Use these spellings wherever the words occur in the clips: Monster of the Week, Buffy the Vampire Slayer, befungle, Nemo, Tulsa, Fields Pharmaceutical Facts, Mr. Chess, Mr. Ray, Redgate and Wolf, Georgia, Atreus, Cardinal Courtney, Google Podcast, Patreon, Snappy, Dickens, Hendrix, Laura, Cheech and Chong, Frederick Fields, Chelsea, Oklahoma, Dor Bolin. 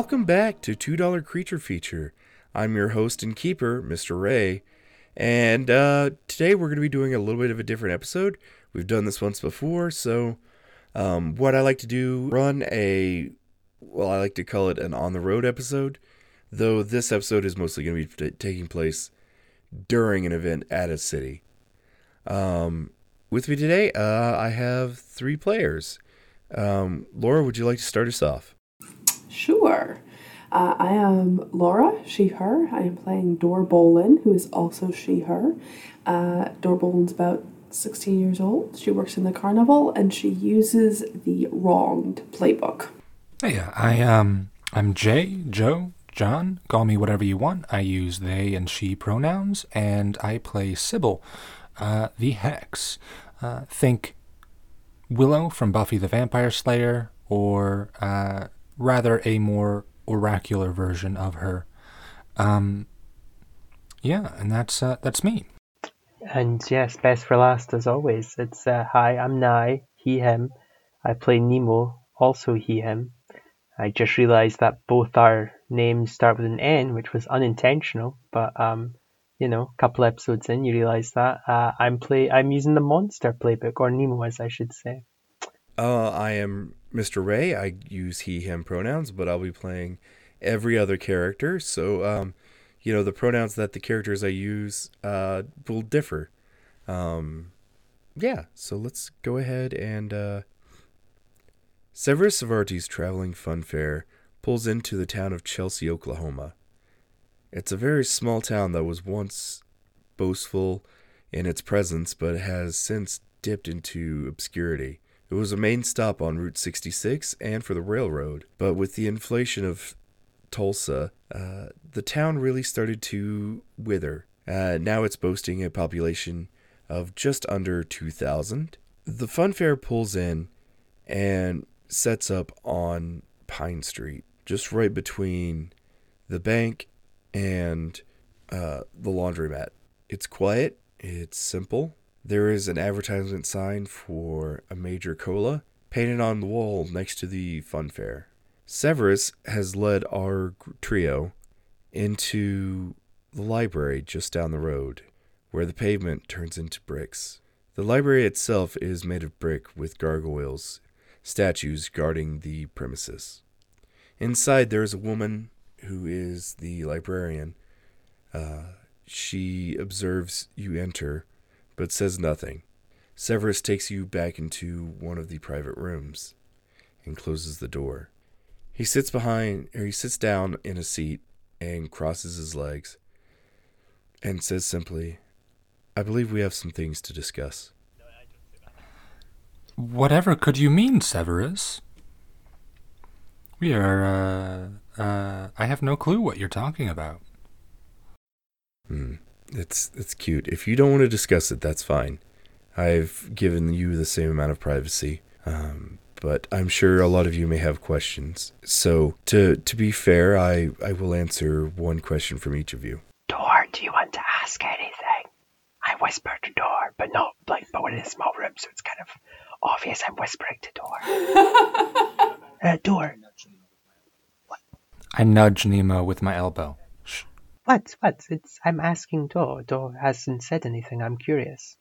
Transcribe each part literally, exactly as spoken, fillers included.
Welcome back to two dollar Creature Feature. I'm your host and keeper, Mister Ray, and uh, today we're going to be doing a little bit of a different episode. We've done this once before, so um, what I like to do, run a, well, I like to call it an on-the-road episode, though this episode is mostly going to be t- taking place during an event at a city. Um, with me today, uh, I have three players. Um, Laura, would you like to start us off? Sure. Uh, I am Laura, she, her. I am playing Dor Bolin, who is also she, her. Uh, Dor Bolin's about sixteen years old. She works in the carnival, and she uses the wronged playbook. Hey, I, um, I'm Jay, Joe, John. Call me whatever you want. I use they and she pronouns, and I play Sybil, uh, the Hex. Uh, think Willow from Buffy the Vampire Slayer, or... Uh, rather a more oracular version of her. Um, yeah, and that's uh, that's me. And yes, best for last as always. It's uh, hi, I'm Nye, he, him. I play Nemo, also he, him. I just realized that both our names start with an N, which was unintentional, but, um, you know, a couple episodes in, you realize that. Uh, I'm play. I'm using the monster playbook, or Nemo as I should say. Uh, I am Mister Ray. I use he, him pronouns, but I'll be playing every other character. So, um, you know, the pronouns that the characters I use uh, will differ. Um, yeah, so let's go ahead and... Uh... Severus Svarti's Traveling Fun Fair pulls into the town of Chelsea, Oklahoma. It's a very small town that was once boastful in its presence, but has since dipped into obscurity. It was a main stop on Route sixty-six and for the railroad, but with the inflation of Tulsa, uh, the town really started to wither. Uh, now it's boasting a population of just under two thousand. The fun fair pulls in and sets up on Pine Street, just right between the bank and uh, the laundromat. It's quiet, it's simple. There is an advertisement sign for a major cola painted on the wall next to the fun fair. Severus has led our trio into the library just down the road, where the pavement turns into bricks. The library itself is made of brick with gargoyles, statues guarding the premises. Inside there is a woman who is the librarian. Uh, she observes you enter, but says nothing. Severus takes you back into one of the private rooms and closes the door. He sits behind, or he sits down in a seat and crosses his legs and says simply, "I believe we have some things to discuss." Whatever could you mean, Severus? We are, uh, uh, I have no clue what you're talking about. Hmm. It's it's cute. If you don't want to discuss it, that's fine. I've given you the same amount of privacy, um, but I'm sure a lot of you may have questions. So, to to be fair, I, I will answer one question from each of you. Dor, do you want to ask anything? I whispered to Dor, but not like, but we're in a small room, so it's kind of obvious I'm whispering to Dor. uh, Dor. What? I nudge Nemo with my elbow. What? What? It's, I'm asking Dor. Dor hasn't said anything. I'm curious.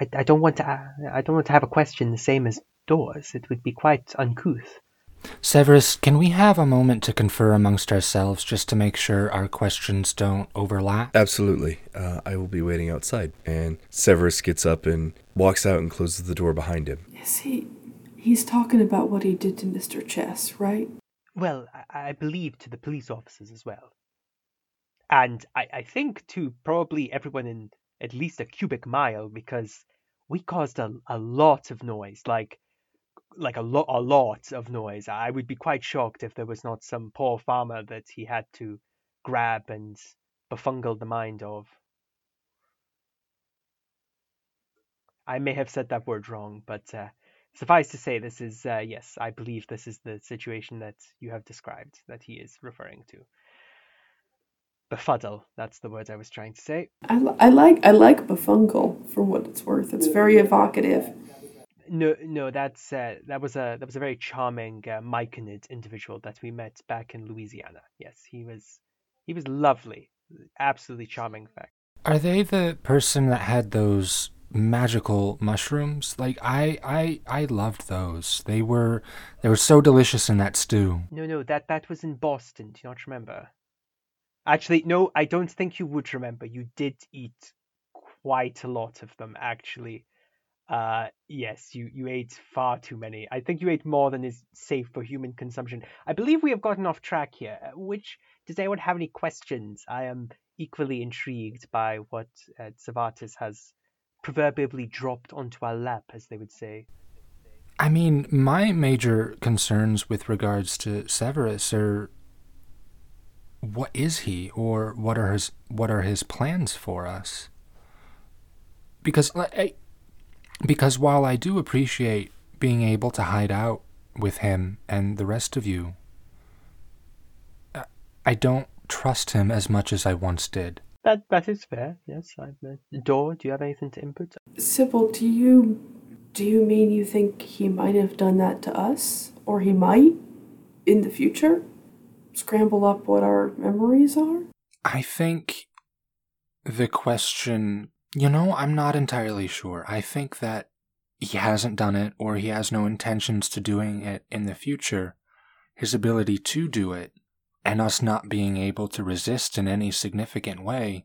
I, I don't want to. I don't want to have a question the same as Dor's. It would be quite uncouth. Severus, can we have a moment to confer amongst ourselves just to make sure our questions don't overlap? Absolutely. Uh, I will be waiting outside. And Severus gets up and walks out and closes the door behind him. Yes, he. He's talking about what he did to Mister Chess, right? Well, I, I believe to the police officers as well. And I, I think to probably everyone in at least a cubic mile, because we caused a, a lot of noise, like like a lot a lot of noise. I would be quite shocked if there was not some poor farmer that he had to grab and befungle the mind of. I may have said that word wrong, but uh, suffice to say, this is uh, yes, I believe this is the situation that you have described that he is referring to. Befuddle, that's the word I was trying to say. I, li- I like I like befungle, for what it's worth. It's very evocative. No, no, that's uh, that was a that was a very charming uh, Myconid individual that we met back in Louisiana. Yes, he was he was lovely, absolutely charming. Fact. Are they the person that had those magical mushrooms? Like I, I, I loved those. They were they were so delicious in that stew. No, no, that that was in Boston. Do you not remember? Actually, no, I don't think you would remember. You did eat quite a lot of them, actually. Uh, yes, you, you ate far too many. I think you ate more than is safe for human consumption. I believe we have gotten off track here. Which, does anyone have any questions? I am equally intrigued by what uh, Svartis has proverbially dropped onto our lap, as they would say. I mean, my major concerns with regards to Severus are, what is he, or what are his what are his plans for us? Because I. Because while I do appreciate being able to hide out with him and the rest of you, I don't trust him as much as I once did. That that is fair. Yes, I admit. Dor, do you have anything to input? Sybil, do you do you mean you think he might have done that to us, or he might in the future scramble up what our memories are? I think the question. You know, I'm not entirely sure. I think that he hasn't done it, or he has no intentions to doing it in the future. His ability to do it, and us not being able to resist in any significant way,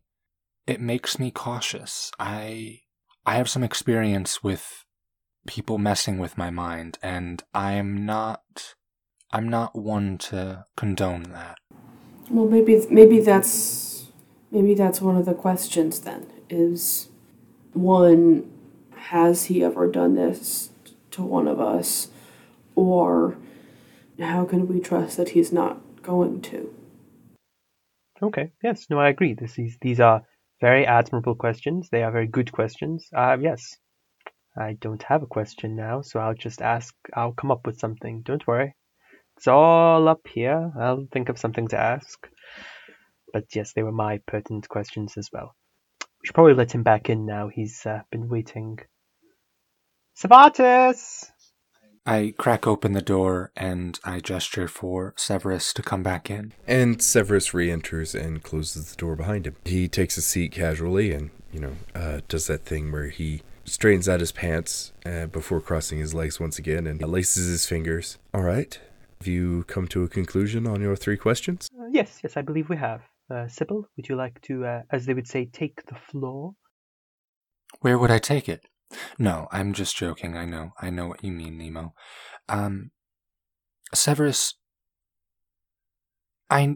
it makes me cautious. I I have some experience with people messing with my mind, and I'm not I'm not one to condone that. Well, maybe maybe that's maybe that's one of the questions then. Is one, has he ever done this to one of us, or how can we trust that he's not going to? Okay, yes, no, I agree. This is these are very admirable questions. They are very good questions. Uh, yes, I don't have a question now, so I'll just ask, I'll come up with something. Don't worry. It's all up here. I'll think of something to ask. But yes, they were my pertinent questions as well. We should probably let him back in now. He's uh, been waiting. Svartis! I crack open the door and I gesture for Severus to come back in. And Severus re-enters and closes the door behind him. He takes a seat casually and, you know, uh, does that thing where he straightens out his pants uh, before crossing his legs once again and laces his fingers. All right. Have you come to a conclusion on your three questions? Uh, yes, yes, I believe we have. Uh, Sybil, would you like to, uh, as they would say, take the floor? Where would I take it? No, I'm just joking. I know. I know what you mean, Nemo. Um, Severus, I,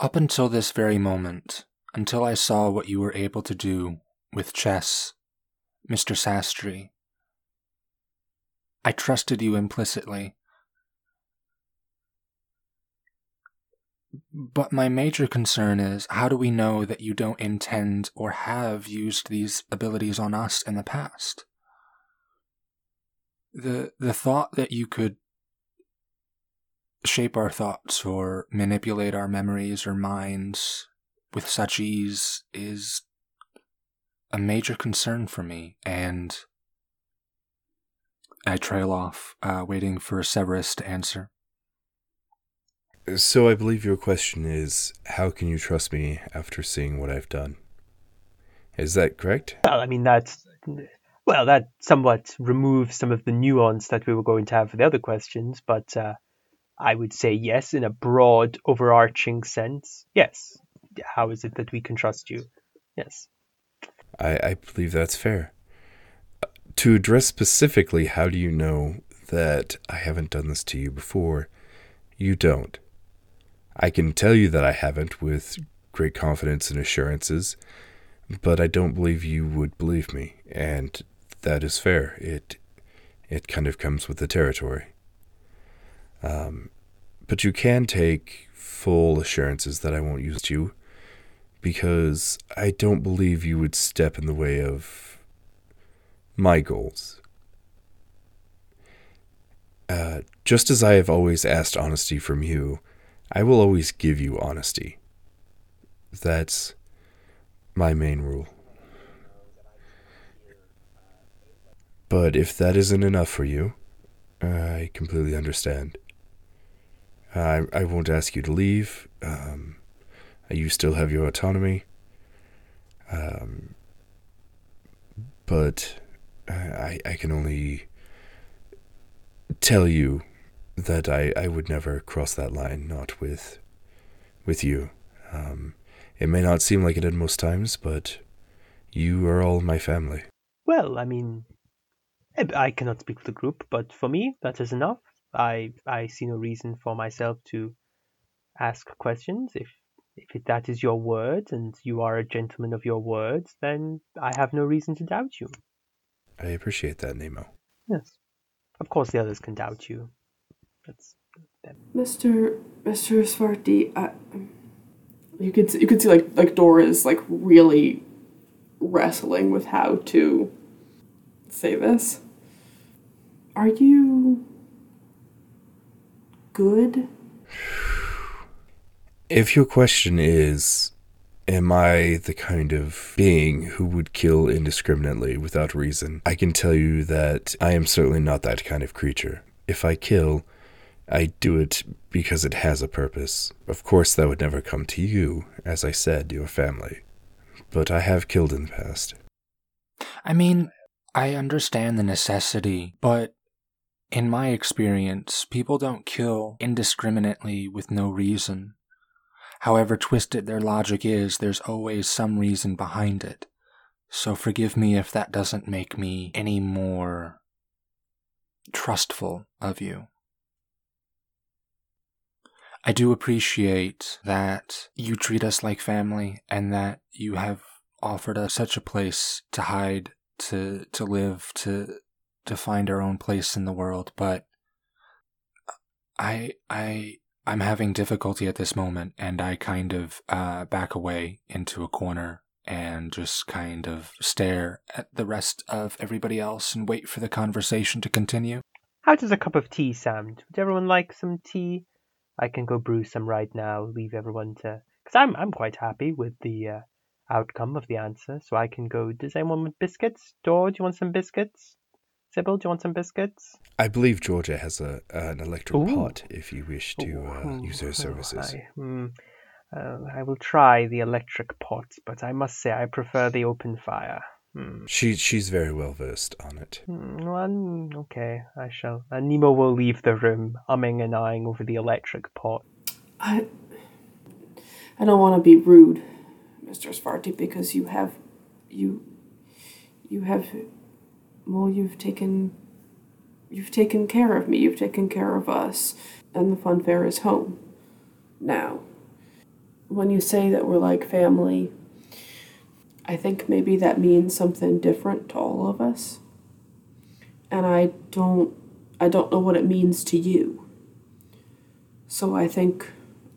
up until this very moment, until I saw what you were able to do with Chess, Mister Sastry, I trusted you implicitly. But my major concern is, how do we know that you don't intend or have used these abilities on us in the past? The the thought that you could shape our thoughts or manipulate our memories or minds with such ease is a major concern for me, and I trail off, uh, waiting for Severus to answer. So I believe your question is, how can you trust me after seeing what I've done? Is that correct? Well, I mean, that's, well, that somewhat removes some of the nuance that we were going to have for the other questions, but uh, I would say yes, in a broad, overarching sense. Yes. How is it that we can trust you? Yes. I, I believe that's fair. Uh, to address specifically, how do you know that I haven't done this to you before? You don't. I can tell you that I haven't with great confidence and assurances, but I don't believe you would believe me, and that is fair. It it kind of comes with the territory. Um, but you can take full assurances that I won't use you, because I don't believe you would step in the way of my goals. Uh, just as I have always asked honesty from you, I will always give you honesty. That's my main rule. But if that isn't enough for you, I completely understand. I, I won't ask you to leave. Um, you still have your autonomy. Um, but I, I can only tell you that I, I would never cross that line, not with with you. Um, it may not seem like it at most times, but you are all my family. Well, I mean, I cannot speak for the group, but for me, that is enough. I I see no reason for myself to ask questions. If if that is your word and you are a gentleman of your words, then I have no reason to doubt you. I appreciate that, Nemo. Yes. Of course the others can doubt you. That's them. Mister Mister Svarti, I, you could you could see like like Dora is like really wrestling with how to say this. Are you good? If your question is, am I the kind of being who would kill indiscriminately without reason, I can tell you that I am certainly not that kind of creature. If I kill, I do it because it has a purpose. Of course, that would never come to you, as I said, your family. But I have killed in the past. I mean, I understand the necessity, but in my experience, people don't kill indiscriminately with no reason. However twisted their logic is, there's always some reason behind it. So forgive me if that doesn't make me any more trustful of you. I do appreciate that you treat us like family and that you have offered us such a place to hide, to to live, to to find our own place in the world, but I I I'm having difficulty at this moment, and I kind of uh, back away into a corner and just kind of stare at the rest of everybody else and wait for the conversation to continue. How does a cup of tea sound? Would everyone like some tea? I can go brew some right now, leave everyone to... Because I'm I'm quite happy with the uh, outcome of the answer, so I can go... Does anyone want biscuits? Dor, do you want some biscuits? Sybil, do you want some biscuits? I believe Georgia has a an electric pot, if you wish to uh, use her services. I, mm, uh, I will try the electric pot, but I must say I prefer the open fire. Mm. She She's very well versed on it. Mm, well, okay, I shall. And Nemo will leave the room, umming and eyeing over the electric pot. I I don't want to be rude, Mister Svarti, because you have you you have well you've taken you've taken care of me, you've taken care of us, and the fun fair is home now. When you say that we're like family, I think maybe that means something different to all of us. And I don't I don't know what it means to you. So I think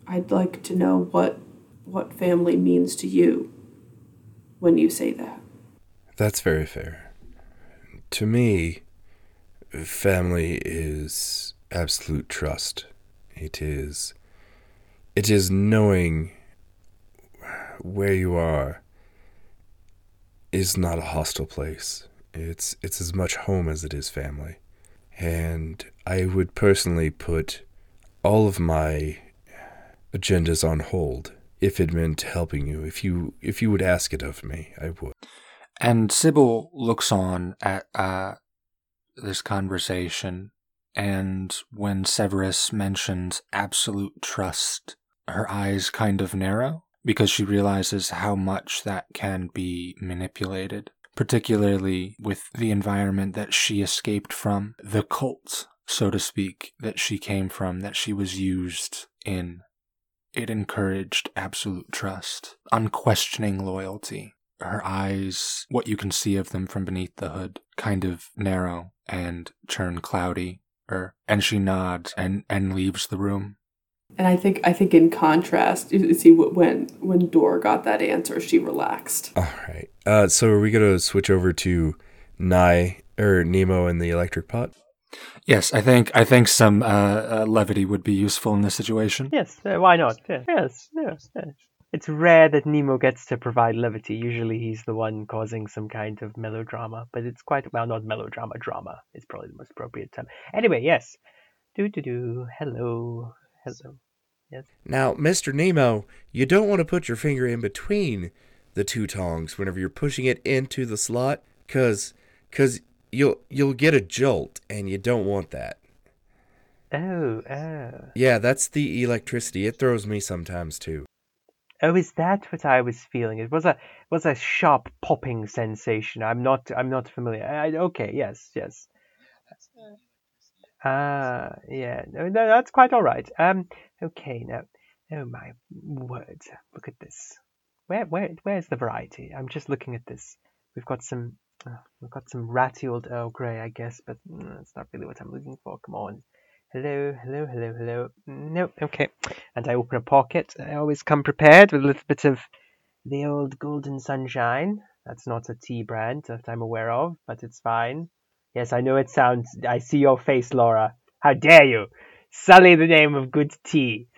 I'd like to know what what family means to you when you say that. That's very fair. To me, family is absolute trust. It is it is knowing where you are is not a hostile place. It's it's as much home as it is family. And I would personally put all of my agendas on hold if it meant helping you. If you if you would ask it of me, I would. And Sybil looks on at uh, this conversation, and when Severus mentions absolute trust, her eyes kind of narrow, because she realizes how much that can be manipulated, particularly with the environment that she escaped from, the cult, so to speak, that she came from, that she was used in. It encouraged absolute trust, unquestioning loyalty. Her eyes, what you can see of them from beneath the hood, kind of narrow and turn cloudy, er, and she nods and, and leaves the room. And I think I think in contrast, you see when when Dor got that answer, she relaxed. All right. Uh, so are we going to switch over to Nye or Nemo and the electric pot? Yes, I think I think some uh, uh, levity would be useful in this situation. Yes, uh, why not? Yes, yes, yes. yes. It's rare that Nemo gets to provide levity. Usually he's the one causing some kind of melodrama, but it's quite, well, not melodrama, drama is probably the most appropriate term. Anyway, yes. Do-do-do. Hello. Hello. Yes. Now, Mister Nemo, you don't want to put your finger in between the two tongs whenever you're pushing it into the slot, because cause you'll, you'll get a jolt, and you don't want that. Oh, oh. Yeah, that's the electricity. It throws me sometimes, too. Oh, is that what I was feeling? It was a was a sharp popping sensation. I'm not I'm not familiar. I, okay, yes, yes. Ah, uh, yeah. No, no, that's quite all right. Um, okay, now. Oh my word! Look at this. Where where where's the variety? I'm just looking at this. We've got some oh, we've got some ratty old Earl Grey, I guess, but mm, that's not really what I'm looking for. Come on. Hello, hello, hello, hello. No, okay. And I open a pocket. I always come prepared with a little bit of the old Golden Sunshine. That's not a tea brand that I'm aware of, but it's fine. Yes, I know it sounds... I see your face, Laura. How dare you sully the name of good tea.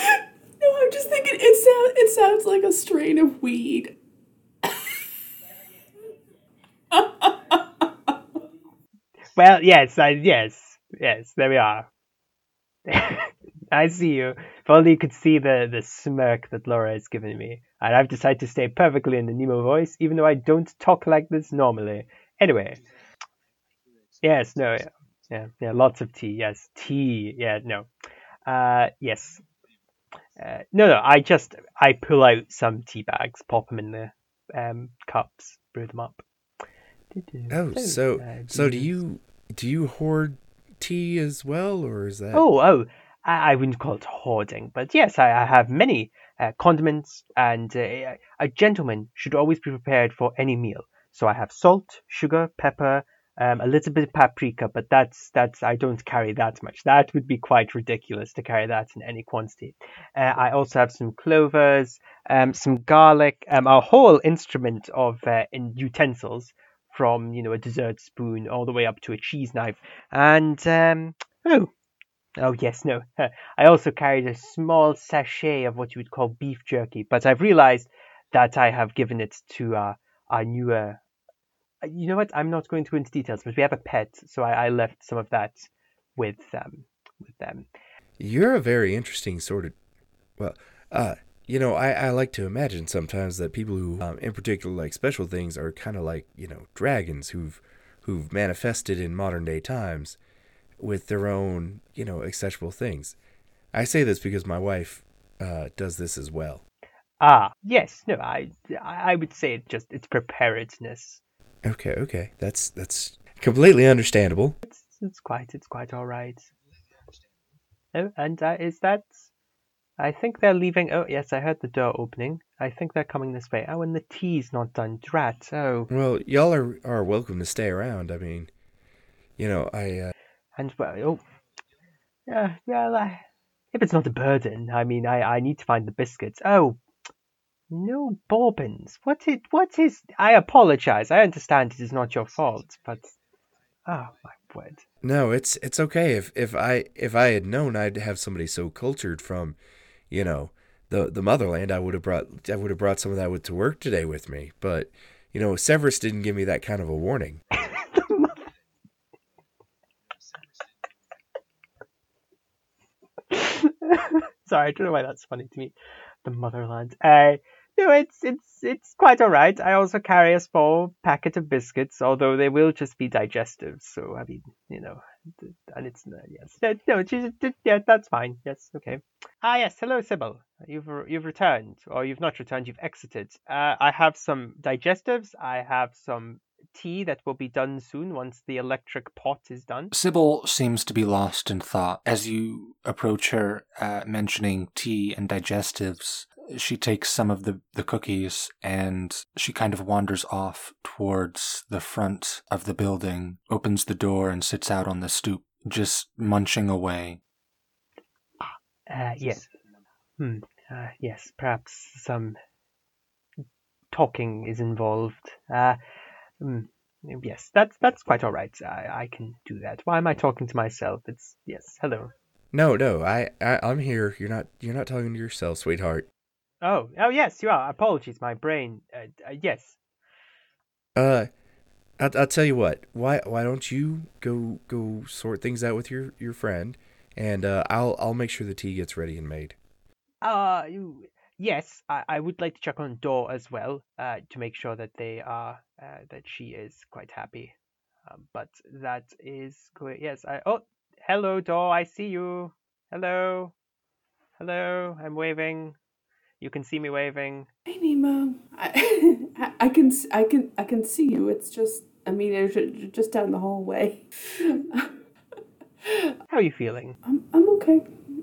No, I'm just thinking it, sound, it sounds like a strain of weed. Well, yes, I, yes. Yes, there we are. I see you. If only you could see the, the smirk that Laura has given me. And I've decided to stay perfectly in the Nemo voice, even though I don't talk like this normally. Anyway. Yes, no, yeah, yeah, yeah lots of tea, yes. Tea, yeah, no. Uh, yes. Uh, no, no, I just, I pull out some tea bags, pop them in the um, cups, brew them up. Oh, so, uh, so do you, do you hoard tea as well, or is that... Oh, oh, I, I wouldn't call it hoarding, but yes, I, I have many uh, condiments, and uh, a gentleman should always be prepared for any meal. So I have salt, sugar, pepper, um, a little bit of paprika, but that's, that's I don't carry that much. That would be quite ridiculous to carry that in any quantity. Uh, I also have some clovers, um, some garlic, um, a whole instrument of uh, in utensils, from, you know, a dessert spoon all the way up to a cheese knife. And, um, oh, oh yes, no. I also carried a small sachet of what you would call beef jerky, but I've realized that I have given it to uh, our newer... You know what? I'm not going to go into details, but we have a pet, so I, I left some of that with, um, with them. You're a very interesting sort of... Well, uh, you know, I, I like to imagine sometimes that people who, um, in particular, like special things are kind of like, you know, dragons who've who've manifested in modern day times with their own, you know, accessible things. I say this because my wife uh, does this as well. Ah, yes. No, I I would say it just it's preparedness. Okay, okay. That's that's completely understandable. It's, it's quite it's quite all right. Oh, and uh, is that... I think they're leaving. Oh, yes, I heard the door opening. I think they're coming this way. Oh, and the tea's not done. Drat. Oh. Well, y'all are, are welcome to stay around. I mean, you know, I... Uh... And, oh. Uh, well, I... if it's not a burden, I mean, I, I need to find the biscuits. Oh, no bourbons. What is... What is... I apologize. I understand it is not your fault, but... Oh, my word. No, it's it's okay. If, if, I, if I had known I'd have somebody so cultured from... You know, the the motherland. I would have brought I would have brought some of that to work today with me. But you know, Severus didn't give me that kind of a warning. Sorry, I don't know why that's funny to me. The motherland. Uh, no, it's it's it's quite all right. I also carry a small packet of biscuits, although they will just be digestive. So I mean, you know. And it's uh, yes, no, just, yeah, that's fine. Yes, okay. Ah, yes. Hello, Sybil. You've you've returned, or you've not returned. You've exited. Uh, I have some digestives. I have some tea that will be done soon once the electric pot is done. Sybil seems to be lost in thought as you approach her, uh, mentioning tea and digestives. She takes some of the, the cookies and she kind of wanders off towards the front of the building, opens the door and sits out on the stoop, just munching away. Uh, yes. Hmm. Uh, yes, perhaps some talking is involved. Uh, mm, yes, that's that's quite all right. I, I can do that. Why am I talking to myself? It's yes, hello. No, no, I, I I'm here. You're not you're not talking to yourself, sweetheart. Oh, oh yes, you are. Apologies, my brain. Uh, uh, yes. Uh, I'll, I'll tell you what. Why why don't you go go sort things out with your, your friend, and uh, I'll I'll make sure the tea gets ready and made. Uh, yes, I, I would like to check on Dor as well, uh, to make sure that they are uh, that she is quite happy. Uh, but that is great. Yes, I. Oh, hello, Dor. I see you. Hello, hello. I'm waving. You can see me waving. Hey Nemo, I, I can, I can, I can see you. It's just, I mean, it's just down the hallway. How are you feeling? I'm, I'm okay.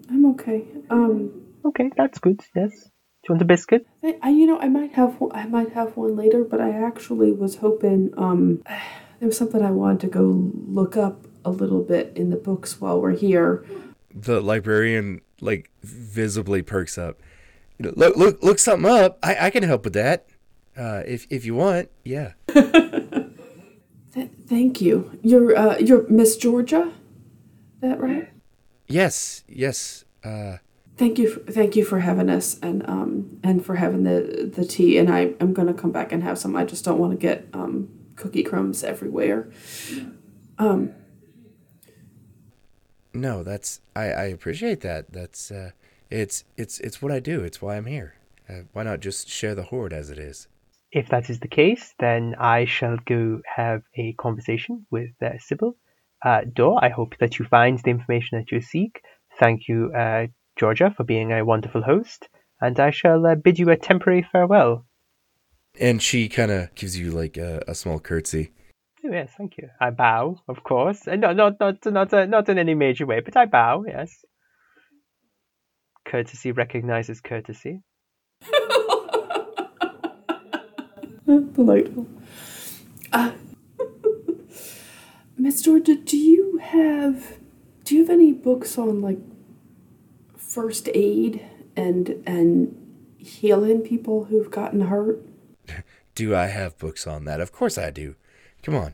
I'm okay. Um. Okay, that's good. Yes. Do you want a biscuit? I, I, you know, I might have, one, I might have one later. But I actually was hoping. Um, there was something I wanted to go look up a little bit in the books while we're here. The librarian like visibly perks up. Look, look, look something up. I, I can help with that, uh, if if you want. Yeah. Th- thank you. You're uh, you're Miss Georgia, that right? Yes, yes. Uh, thank you, for, thank you for having us, and um, and for having the the tea. And I am gonna come back and have some. I just don't want to get um cookie crumbs everywhere. Um. No, that's I, I appreciate that. That's uh. It's it's it's what I do. It's why I'm here. Uh, why not just share the hoard as it is? If that is the case, then I shall go have a conversation with uh, Sybil. Uh, Dor, I hope that you find the information that you seek. Thank you, uh, Georgia, for being a wonderful host. And I shall uh, bid you a temporary farewell. And she kind of gives you like a, a small curtsy. Oh, yes, thank you. I bow, of course. And not not not not uh, not in any major way, but I bow. Yes. Courtesy recognizes courtesy. Delightful. Uh, Miss Georgia, do you have do you have any books on like first aid and and healing people who've gotten hurt? Do I have books on that? Of course I do. Come on.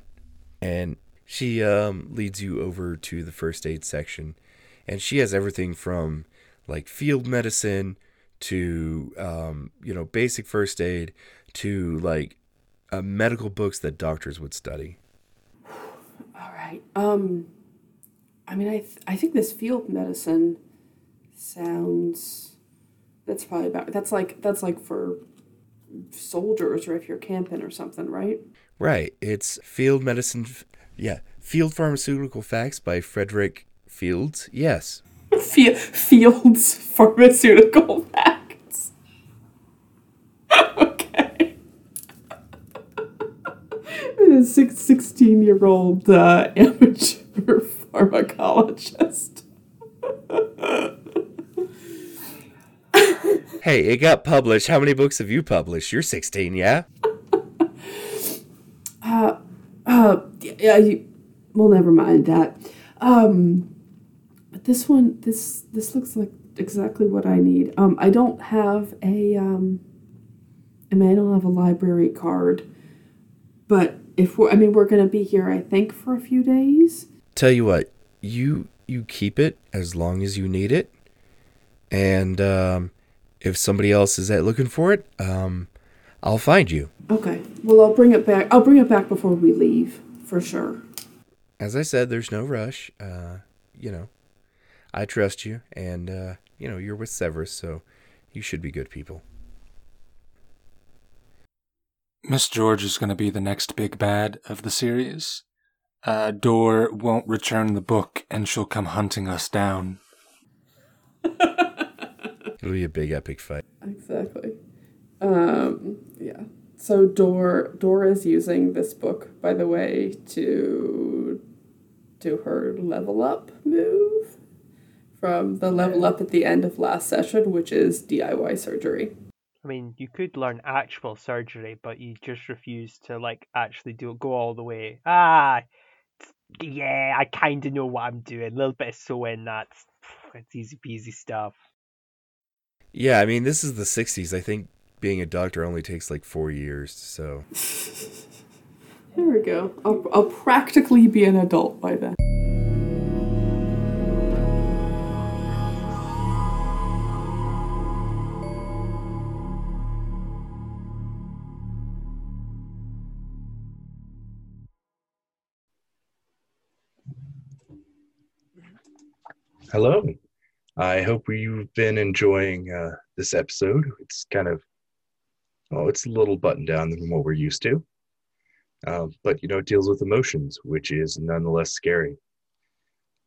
And she um, leads you over to the first aid section, and she has everything from like field medicine to, um, you know, basic first aid to like uh, medical books that doctors would study. All right. Um, I mean, I, th- I think this field medicine sounds, that's probably about, that's like, that's like for soldiers or if you're camping or something, right? Right. It's field medicine. Yeah. Field Pharmaceutical Facts by Frederick Fields. Yes. Fields Pharmaceutical Facts. Okay. And a sixteen-year-old uh, amateur pharmacologist. Hey, it got published. How many books have you published? You're sixteen, yeah? uh, uh, yeah, you, well, never mind that. Um... This one, this this looks like exactly what I need. Um, I don't have a, um, I mean, I don't have a library card, but if we're, I mean, we're gonna be here, I think, for a few days. Tell you what, you you keep it as long as you need it, and um, if somebody else is looking for it, um, I'll find you. Okay. Well, I'll bring it back. I'll bring it back before we leave, for sure. As I said, there's no rush. Uh, you know. I trust you, and, uh, you know, you're with Severus, so you should be good people. Miss George is going to be the next big bad of the series. Uh, Dor won't return the book, and she'll come hunting us down. It'll be a big epic fight. Exactly. Um, yeah. So Dor, Dor is using this book, by the way, to do her level up move. From the level up at the end of last session, which is D I Y surgery. I mean, you could learn actual surgery, but you just refuse to, like, actually do go all the way. Ah, yeah, I kind of know what I'm doing. A little bit of sewing, that's it's easy peasy stuff. Yeah, I mean, this is the sixties. I think being a doctor only takes, like, four years, so. There we go. I'll, I'll practically be an adult by then. Hello. I hope you've been enjoying uh, this episode. It's kind of, oh, it's a little buttoned down than what we're used to. Uh, but, you know, it deals with emotions, which is nonetheless scary.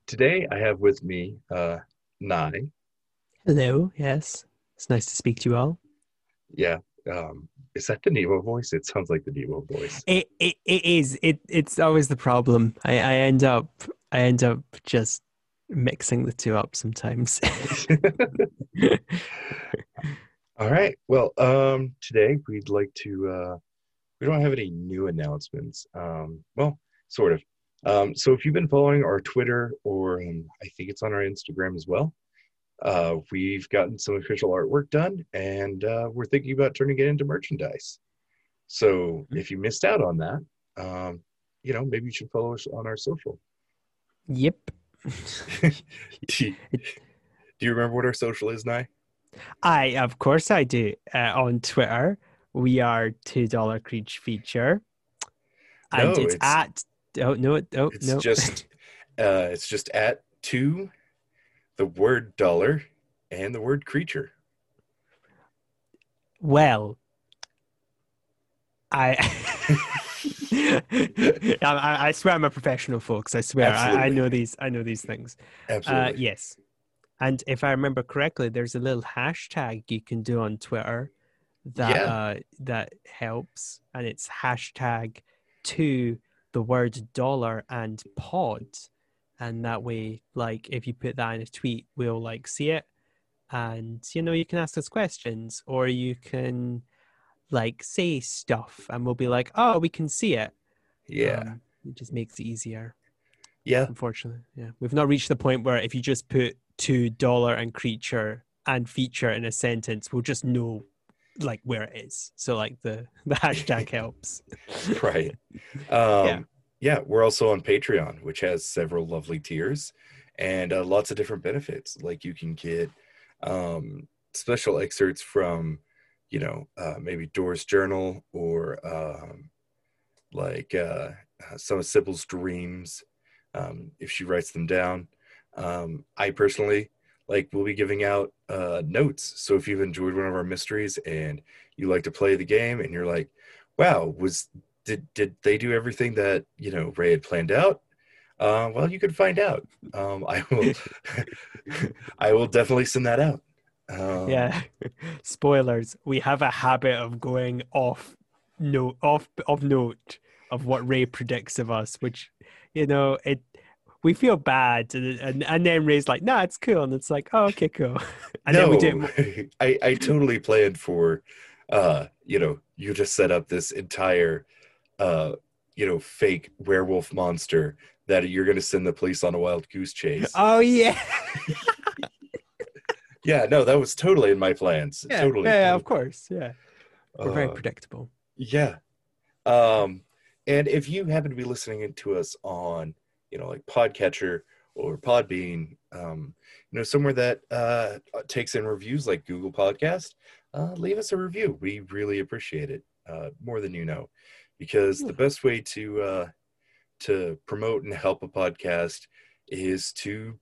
Today, I have with me uh, Nai. Hello, yes. It's nice to speak to you all. Yeah. Um, is that the Nemo voice? It sounds like the Nemo voice. It It, it is. It, it's always the problem. I, I end up I end up just mixing the two up sometimes. All right. Well, um, today we'd like to, uh, we don't have any new announcements. Um, well, sort of. Um, so if you've been following our Twitter or um, I think it's on our Instagram as well, uh, we've gotten some official artwork done and uh, we're thinking about turning it into merchandise. So if you missed out on that, um, you know, maybe you should follow us on our social. Yep. do, you, do you remember what our social is, Nye? I, of course I do. Uh, on Twitter, we are two dollar Creature Feature. And no, it's, it's at... Oh, no, oh, it's no. Just, uh, it's just at two, the word dollar, and the word creature. Well, I... I, I swear I'm a professional, folks. I swear I, I know these I know these things. Absolutely. Uh, yes. And if I remember correctly, there's a little hashtag you can do on Twitter that yeah. uh, that helps. And it's hashtag to the word dollar and pod. And that way, like, if you put that in a tweet, we'll like see it. And, you know, you can ask us questions or you can like say stuff and we'll be like, oh, we can see it. Yeah. Um, it just makes it easier. Yeah. Unfortunately. Yeah. We've not reached the point where if you just put two dollar and creature and feature in a sentence, we'll just know like where it is. So like the, the hashtag helps. Right. Um, yeah. yeah. We're also on Patreon, which has several lovely tiers and uh, lots of different benefits. Like you can get um, special excerpts from, you know, uh, maybe Dor's journal or um, like uh, some of Sybil's dreams, um, if she writes them down. Um, I personally, like, will be giving out uh, notes. So if you've enjoyed one of our mysteries and you like to play the game and you're like, wow, was did did they do everything that, you know, Ray had planned out? Uh, well, you can find out. Um, I will. I will definitely send that out. Um, yeah, spoilers. We have a habit of going off note, off of note of what Ray predicts of us, which, you know, it we feel bad, and and, and then Ray's like, "Nah, it's cool," and it's like, "Oh, okay, cool." And no, then we do. I I totally planned for, uh, you know, you just set up this entire, uh, you know, fake werewolf monster that you're going to send the police on a wild goose chase. Oh yeah. Yeah, no, that was totally in my plans. Yeah, totally. Yeah, totally. Of course. Yeah. We're uh, very predictable. Yeah. Um, and if you happen to be listening to us on, you know, like Podcatcher or Podbean, um, you know, somewhere that uh, takes in reviews like Google Podcast, uh, leave us a review. We really appreciate it uh, more than you know, because yeah. the best way to uh, to promote and help a podcast is to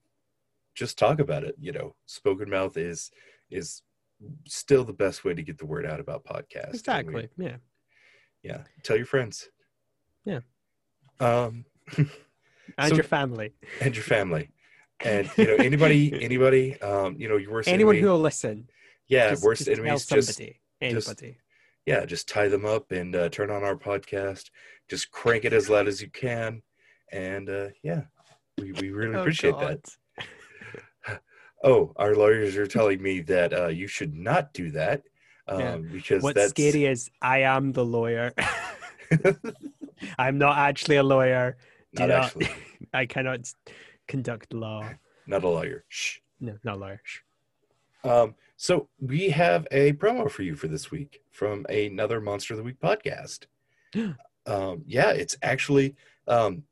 just talk about it. You know, spoken mouth is is still the best way to get the word out about podcasts. Exactly. We, yeah. Yeah. Tell your friends. Yeah. Um, and so, your family. And your family. And, you know, anybody, anybody, um, you know, your worst Anyone enemy, who will listen. Yeah. Just, worst just enemies. Tell somebody, just, anybody. Just, yeah. Just tie them up and uh, turn on our podcast. Just crank it as loud as you can. And uh, yeah, we, we really oh, appreciate God. that. Oh, our lawyers are telling me that uh, you should not do that um, yeah. because what's that's... scary is I am the lawyer. I'm not actually a lawyer. Do not, not actually. I cannot conduct law. Not a lawyer. Shh. No, not a lawyer. Shh. Um, so we have a promo for you for this week from another Monster of the Week podcast. um, yeah, it's actually um,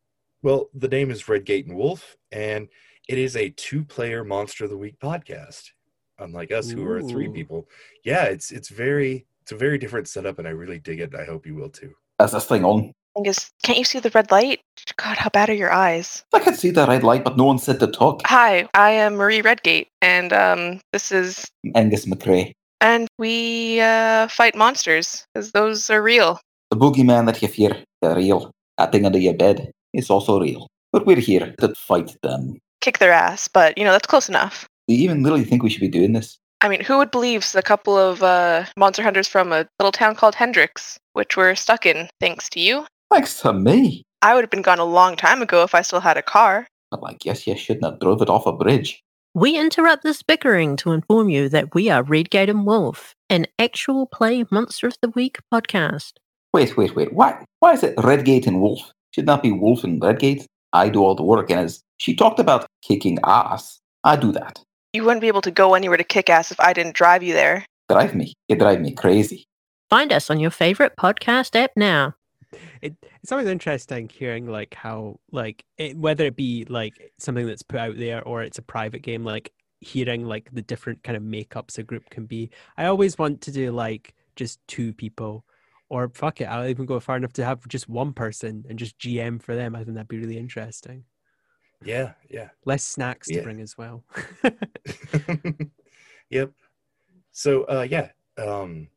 well, the name is Redgate and Wolf, and it is a two-player Monster of the Week podcast, unlike us who are three people. Yeah, it's it's very it's a very different setup, and I really dig it. I hope you will too. That's this thing on. is, can't you see the red light? God, how bad are your eyes? I can see the red light, but no one said to talk. Hi, I am Marie Redgate, and um, this is... Angus McRae. And we uh, fight monsters, because those are real. The boogeyman that you fear, they're real. That thing under your bed is also real. But we're here to fight them. Kick their ass, but, you know, that's close enough. Do you even literally think we should be doing this? I mean, who would believe a couple of uh, monster hunters from a little town called Hendrix, which we're stuck in, thanks to you? Thanks to me? I would have been gone a long time ago if I still had a car. Well, I guess you shouldn't have drove it off a bridge. We interrupt this bickering to inform you that we are Redgate and Wolf, an actual play Monster of the Week podcast. Wait, wait, wait. Why Why is it Redgate and Wolf? Should not be Wolf and Redgate. I do all the work, and as she talked about kicking ass, I do that. You wouldn't be able to go anywhere to kick ass if I didn't drive you there. Drive me. You drive me crazy. Find us on your favorite podcast app now. It, it's always interesting hearing like how like it, whether it be like something that's put out there or it's a private game, like hearing like the different kind of makeups a group can be. I always want to do like just two people, or fuck it, I'll even go far enough to have just one person and just G M for them. I think that'd be really interesting. Yeah, yeah. Less snacks yeah. to bring as well. Yep. So uh, yeah. Um,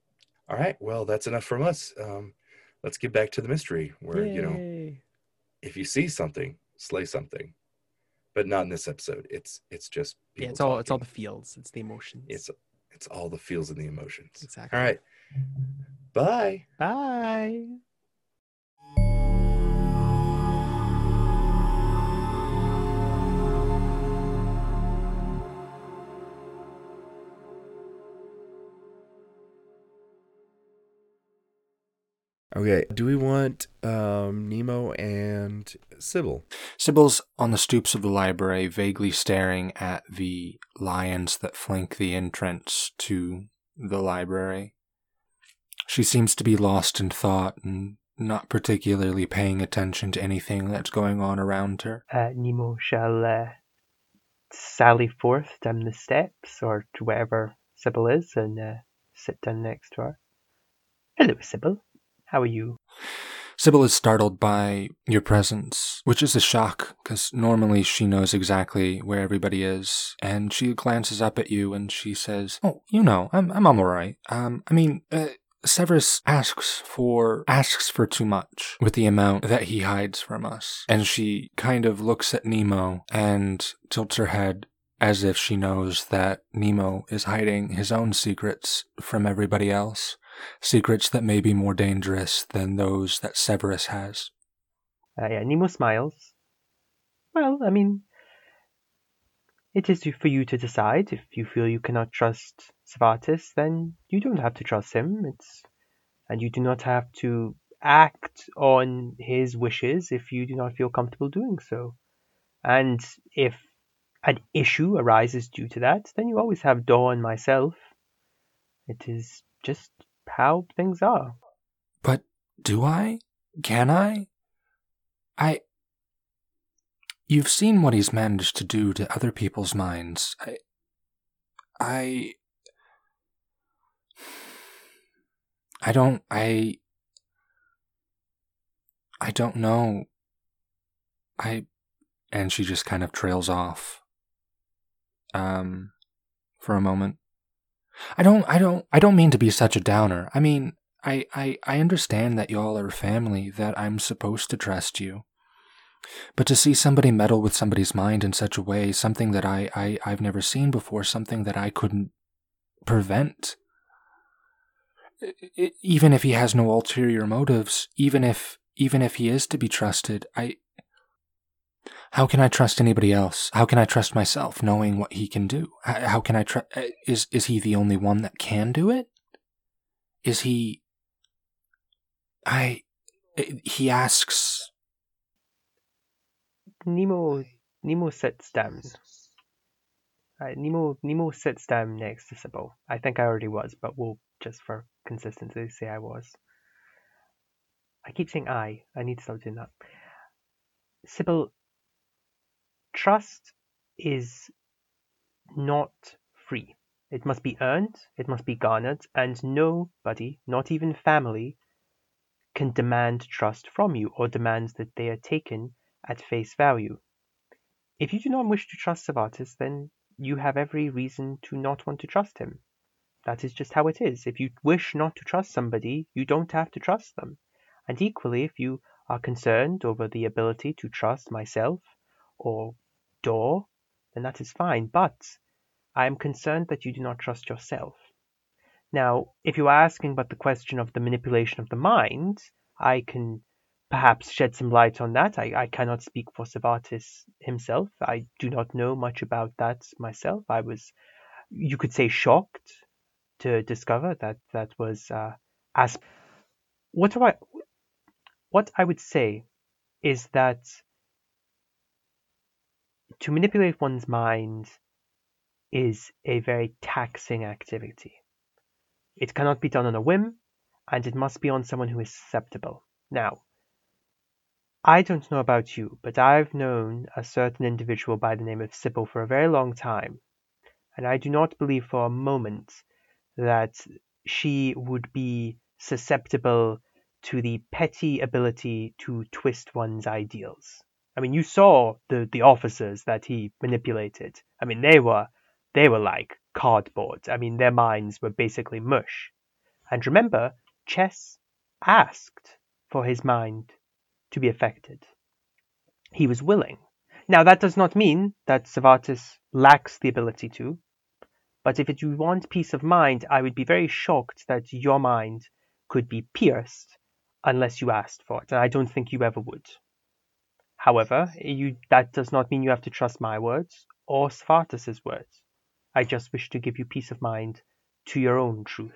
all right. Well, that's enough from us. Um, Let's get back to the mystery where, Yay. you know, if you see something, slay something, but not in this episode. It's it's just people. Yeah, it's all talking. It's all the feels. It's the emotions. It's it's all the feels and the emotions. Exactly. All right. Bye. Bye. Okay, do we want um, Nemo and Sybil? Sybil's on the stoops of the library, vaguely staring at the lions that flank the entrance to the library. She seems to be lost in thought and not particularly paying attention to anything that's going on around her. Uh, Nemo shall uh, sally forth down the steps or to wherever Sybil is and uh, sit down next to her. Hello, Sybil. How are you? Sybil is startled by your presence, which is a shock, because normally she knows exactly where everybody is, and she glances up at you and she says, "Oh, you know, I'm I'm all right. Um, I mean, uh, Severus asks for asks for too much with the amount that he hides from us." And she kind of looks at Nemo and tilts her head as if she knows that Nemo is hiding his own secrets from everybody else. Secrets that may be more dangerous than those that Severus has. Uh, yeah, Nemo smiles. Well, I mean, it is for you to decide. If you feel you cannot trust Svartis, then you don't have to trust him. It's, and you do not have to act on his wishes if you do not feel comfortable doing so. And if an issue arises due to that, then you always have Dor and myself. It is just how things are. But do I? Can I? I... You've seen what he's managed to do to other people's minds. I... I... I don't... I... I don't know. I... And she just kind of trails off. Um... For a moment. I don't, I don't, I don't mean to be such a downer. I mean, I, I, I understand that y'all are family, that I'm supposed to trust you. But to see somebody meddle with somebody's mind in such a way, something that I, I, I've never seen before, something that I couldn't prevent, even if he has no ulterior motives, even if, even if he is to be trusted, I, how can I trust anybody else? How can I trust myself knowing what he can do? How can I trust... Is, is he the only one that can do it? Is he... I... He asks... Nemo... Nemo sits down. Uh, Nemo Nemo sits down next to Sybil. I think I already was, but we'll, just for consistency, say I was. I keep saying I. I need to stop doing that. Sybil... Trust is not free. It must be earned, it must be garnered, and nobody, not even family, can demand trust from you or demands that they are taken at face value. If you do not wish to trust Svartis, then you have every reason to not want to trust him. That is just how it is. If you wish not to trust somebody, you don't have to trust them. And equally, if you are concerned over the ability to trust myself or Dor, then that is fine, but I am concerned that you do not trust yourself. Now, if you are asking about the question of the manipulation of the mind, I can perhaps shed some light on that. I, I cannot speak for Svartis himself. I do not know much about that myself. I was, you could say, shocked to discover that that was uh, as. What do I? What I would say is that to manipulate one's mind is a very taxing activity. It cannot be done on a whim, and it must be on someone who is susceptible. Now, I don't know about you, but I've known a certain individual by the name of Sybil for a very long time, and I do not believe for a moment that she would be susceptible to the petty ability to twist one's ideals. I mean, you saw the, the officers that he manipulated. I mean, they were they were like cardboard. I mean, their minds were basically mush. And remember, Chess asked for his mind to be affected. He was willing. Now, that does not mean that Svartis lacks the ability to, but if you want peace of mind, I would be very shocked that your mind could be pierced unless you asked for it, and I don't think you ever would. However, you, that does not mean you have to trust my words or Svartis' words. I just wish to give you peace of mind to your own truth.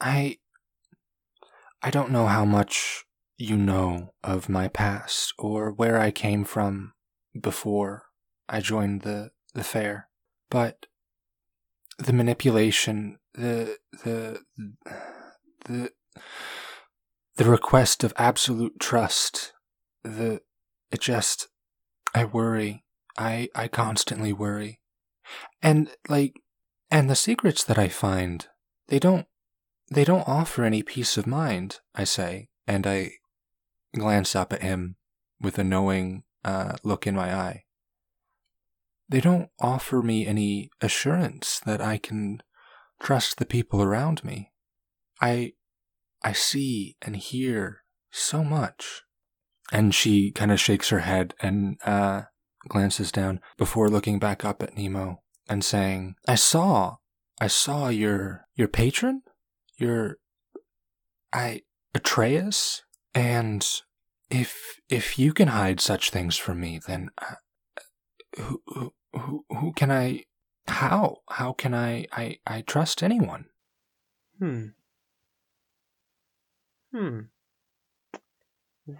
I... I don't know how much you know of my past or where I came from before I joined the, the fair, but the manipulation, the, the, the, the request of absolute trust, the, it just, I worry. I, I constantly worry. And like, and the secrets that I find, they don't, they don't offer any peace of mind, I say, and I glance up at him with a knowing uh, look in my eye. They don't offer me any assurance that I can trust the people around me. I, I see and hear so much. And she kind of shakes her head and uh, glances down before looking back up at Nemo and saying, I saw, I saw your, your patron? Your, I, Atreus? And if, if you can hide such things from me, then I, Who, who who who can I, how, how can I, I, I trust anyone? Hmm. Hmm.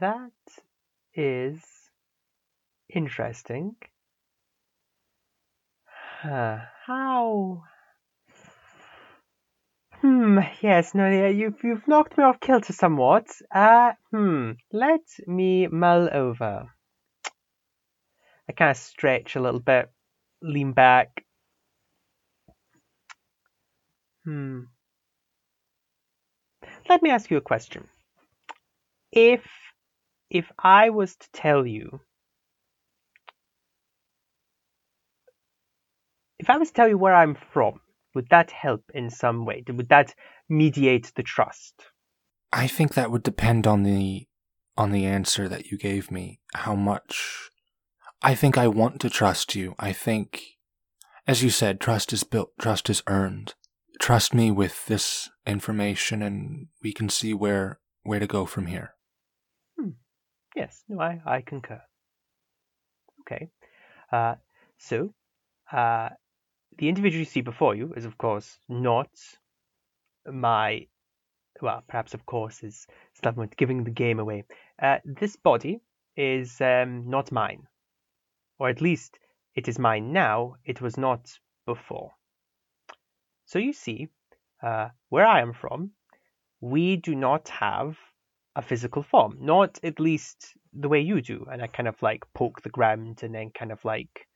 That is interesting. Uh, how? Hmm, yes, no, you've, you've knocked me off kilter somewhat. Uh, hmm, let me mull over. I kind of stretch a little bit, lean back. Hmm. Let me ask you a question. If, if I was to tell you, if I was to tell you where I'm from, would that help in some way? Would that mediate the trust? I think that would depend on the, on the answer that you gave me. How much... I think I want to trust you. I think, as you said, trust is built, trust is earned. Trust me with this information and we can see where where to go from here. Hmm. Yes, no, I, I concur. Okay. Uh, so, uh, the individual you see before you is, of course, not my... Well, perhaps, of course, is someone giving the game away. Uh, this body is um, not mine. Or at least, it is mine now, it was not before. So you see, uh, where I am from, we do not have a physical form. Not at least the way you do. And I kind of like poke the ground and then kind of like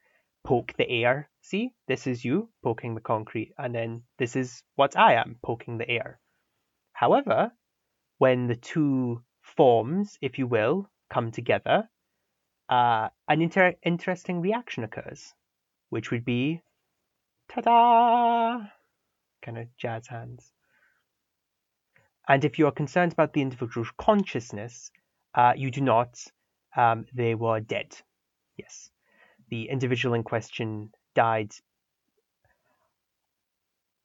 poke the air. See, this is you poking the concrete. And then this is what I am, poking the air. However, when the two forms, if you will, come together, uh, an inter- interesting reaction occurs, which would be, ta-da, kind of jazz hands. And if you are concerned about the individual's consciousness, uh, you do not. Um, they were dead. Yes. The individual in question died.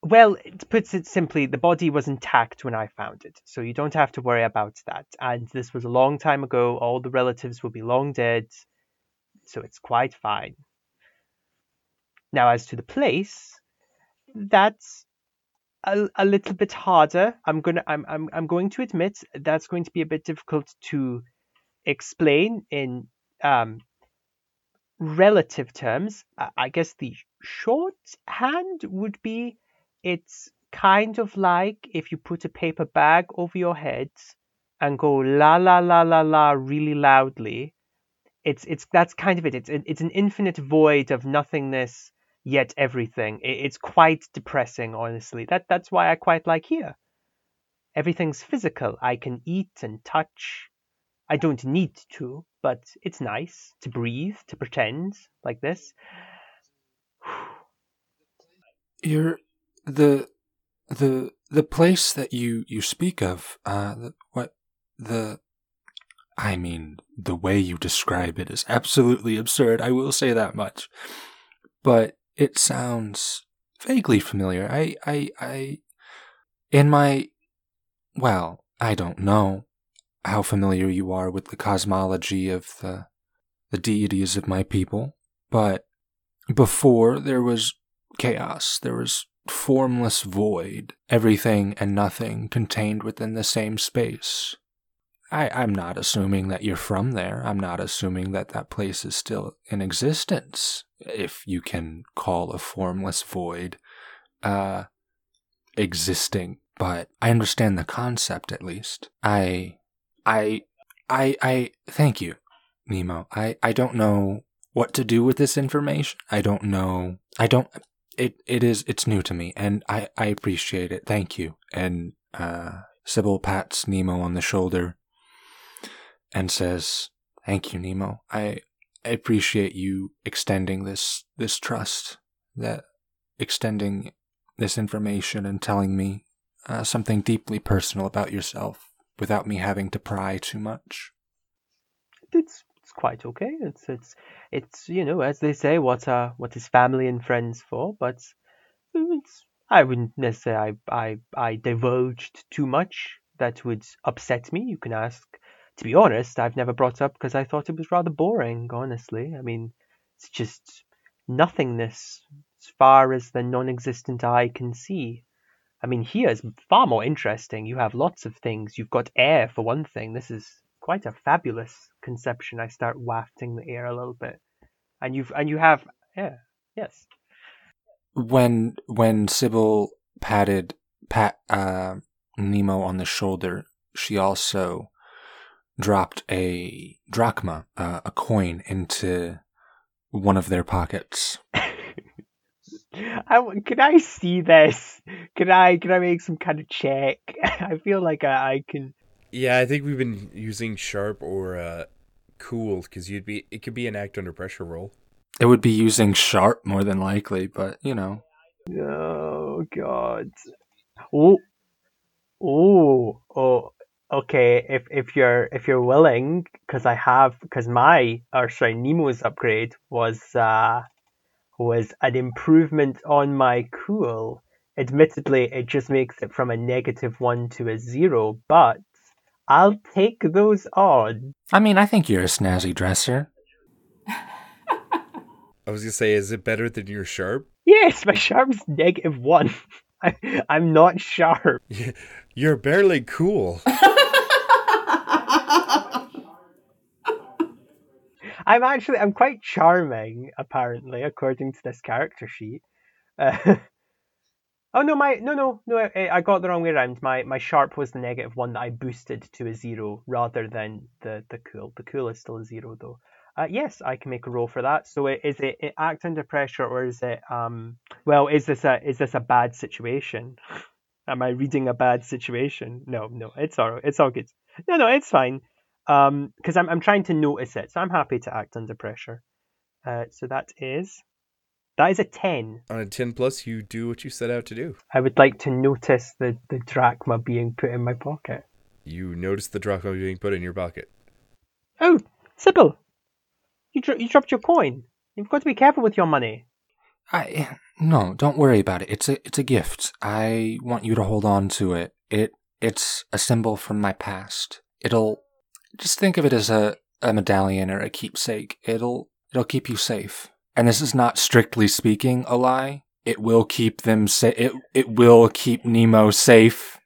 Well, to put it simply, the body was intact when I found it, so you don't have to worry about that. And this was a long time ago. All the relatives will be long dead, so it's quite fine. Now, as to the place, that's a, a little bit harder. I'm gonna, I'm, I'm, I'm going to admit that's going to be a bit difficult to explain in um, relative terms. I guess the shorthand would be, it's kind of like if you put a paper bag over your head and go la la la la la really loudly. It's it's that's kind of it. It's it's an infinite void of nothingness, yet everything. It's quite depressing, honestly. That that's why I quite like here. Everything's physical. I can eat and touch. I don't need to, but it's nice to breathe, to pretend like this. You're the the the place that you, you speak of. Uh, the, what the. I mean, the way you describe it is absolutely absurd, I will say that much. But it sounds vaguely familiar. I, I, I, in my, well, I don't know how familiar you are with the cosmology of the, the deities of my people, but before there was chaos, there was formless void, everything and nothing contained within the same space. I, I'm not assuming that you're from there. I'm not assuming that that place is still in existence, if you can call a formless void uh, existing. But I understand the concept, at least. I, I, I, I, thank you, Nemo. I, I don't know what to do with this information. I don't know. I don't, it, it is, it's new to me, and I, I appreciate it. Thank you. And, uh, Sybil pats Nemo on the shoulder and says, "Thank you, Nemo. I, I appreciate you extending this this trust, that extending this information and telling me uh, something deeply personal about yourself without me having to pry too much." It's it's quite okay. It's it's it's you know, as they say, what are what is family and friends for? But it's, I wouldn't necessarily I, I I divulged too much. That would upset me. You can ask. To be honest, I've never brought up because I thought it was rather boring, honestly. I mean, it's just nothingness as far as the non-existent eye can see. I mean, here is far more interesting. You have lots of things. You've got air, for one thing. This is quite a fabulous conception. I start wafting the air a little bit. And you've and you have air. Yes. When when Sybil patted pat uh, Nemo on the shoulder, she also dropped a drachma, uh, a coin, into one of their pockets. I, can I see this? Can I can I make some kind of check? I feel like I, I can. Yeah, I think we've been using sharp or uh, cool because you'd be. It could be an act under pressure roll. It would be using sharp more than likely, but, you know. Oh, God. Oh. Oh. Oh. Okay, if, if you're if you're willing, because I have, because my, or sorry, Nemo's upgrade was, uh, was an improvement on my cool. Admittedly, it just makes it from a negative one to a zero, but I'll take those odds. I mean, I think you're a snazzy dresser. I was going to say, is it better than your sharp? Yes, my sharp's negative one. I, I'm not sharp. You're barely cool. I'm actually, I'm quite charming, apparently, according to this character sheet. Uh, oh, no, my, no, no, no, I, I got the wrong way around. My my sharp was the negative one that I boosted to a zero rather than the, the cool. The cool is still a zero, though. Uh, yes, I can make a roll for that. So, is it, it act under pressure, or is it? Um, well, is this a is this a bad situation? Am I reading a bad situation? No, no, it's all, it's all good. No, no, it's fine. Um, because I'm I'm trying to notice it, so I'm happy to act under pressure. Uh, so that is that is a ten. On a ten plus, you do what you set out to do. I would like to notice the, the drachma being put in my pocket. You notice the drachma being put in your pocket. Oh, Sybil, you dro- you dropped your coin. You've got to be careful with your money. I no, don't worry about it. It's a it's a gift. I want you to hold on to it. It it's a symbol from my past. It'll. Just think of it as a, a medallion or a keepsake. It'll it'll keep you safe. And this is not strictly speaking a lie. It will keep them safe. It it will keep Nemo safe.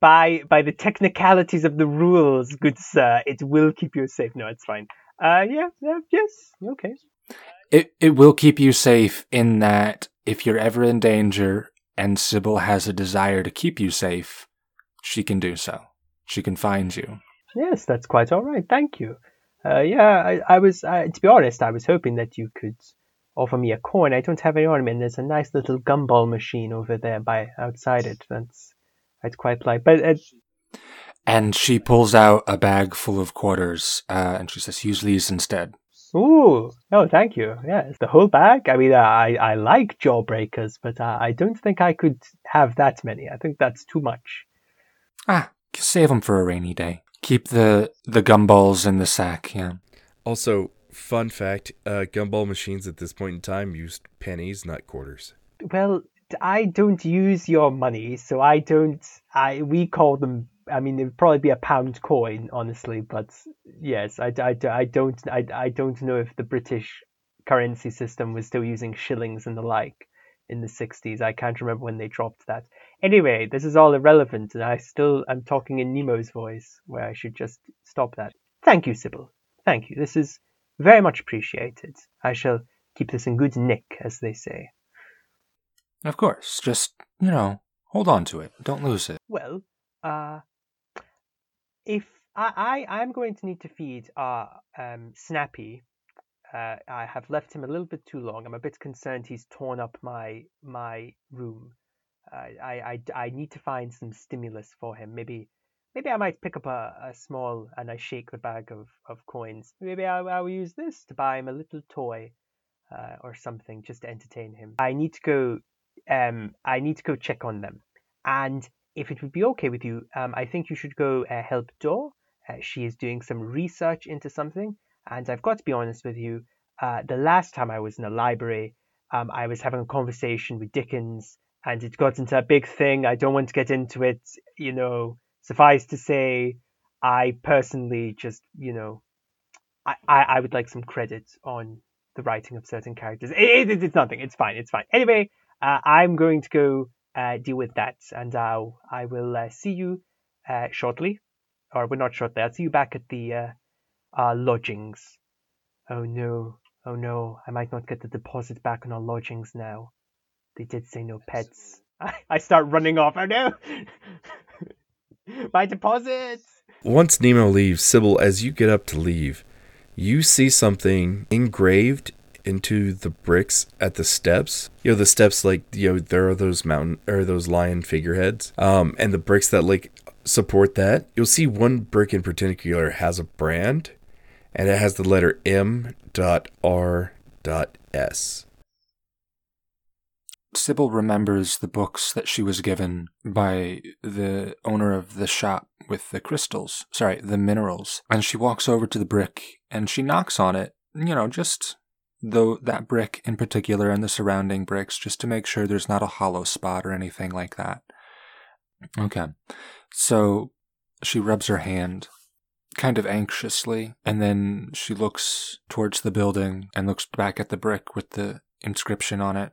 by by the technicalities of the rules, good sir, it will keep you safe. No, it's fine. Uh, yeah, yeah, yes, okay. It it will keep you safe in that if you're ever in danger, and Sybil has a desire to keep you safe. She can do so. She can find you. Yes, that's quite all right. Thank you. Uh, yeah, I, I was, uh, to be honest, I was hoping that you could offer me a coin. I don't have any ornament. There's a nice little gumball machine over there by outside it. That's, I'd quite like. But uh... And she pulls out a bag full of quarters, uh, and she says, use these instead. Ooh, no, thank you. Yes, the whole bag. I mean, I, I like jawbreakers, but I, I don't think I could have that many. I think that's too much. Ah, save them for a rainy day. Keep the, the gumballs in the sack, yeah. Also, fun fact, uh, gumball machines at this point in time used pennies, not quarters. Well, I don't use your money, so I don't... I we call them... I mean, it would probably be a pound coin, honestly, but yes, I, I, I, don't, I, I don't know if the British currency system was still using shillings and the like in the sixties. I can't remember when they dropped that. Anyway, this is all irrelevant, and I still am talking in Nemo's voice, where I should just stop that. Thank you, Sybil. Thank you. This is very much appreciated. I shall keep this in good nick, as they say. Of course. Just, you know, hold on to it. Don't lose it. Well, uh, if I, I, I'm going to need to feed our um, Snappy. Uh, I have left him a little bit too long. I'm a bit concerned he's torn up my my room. I, I, I need to find some stimulus for him. Maybe maybe I might pick up a, a small, and I shake the bag of, of coins. Maybe I, I will use this to buy him a little toy uh, or something just to entertain him. I need to go um I need to go check on them. And if it would be okay with you, um I think you should go uh, help Dor. Uh, she is doing some research into something. And I've got to be honest with you, uh, the last time I was in the library, um I was having a conversation with Dickens. And it got into a big thing. I don't want to get into it, you know. Suffice to say, I personally just, you know, I, I, I would like some credit on the writing of certain characters. It, it, it's nothing. It's fine. It's fine. Anyway, uh, I'm going to go uh, deal with that. And uh, I will uh, see you uh, shortly. Or we're not shortly. I'll see you back at the uh, our lodgings. Oh, no. Oh, no. I might not get the deposit back on our lodgings now. They did say no pets. I, I start running off. Oh, no! My deposits! Once Nemo leaves, Sybil, as you get up to leave, you see something engraved into the bricks at the steps. You know, the steps, like, you know, there are those mountain, or those lion figureheads. Um, and the bricks that, like, support that. You'll see one brick in particular has a brand, and it has the letter M dot R dot S. Sybil remembers the books that she was given by the owner of the shop with the crystals, sorry, the minerals, and she walks over to the brick and she knocks on it, you know, just the, that brick in particular and the surrounding bricks, just to make sure there's not a hollow spot or anything like that. Okay, so she rubs her hand kind of anxiously, and then she looks towards the building and looks back at the brick with the inscription on it.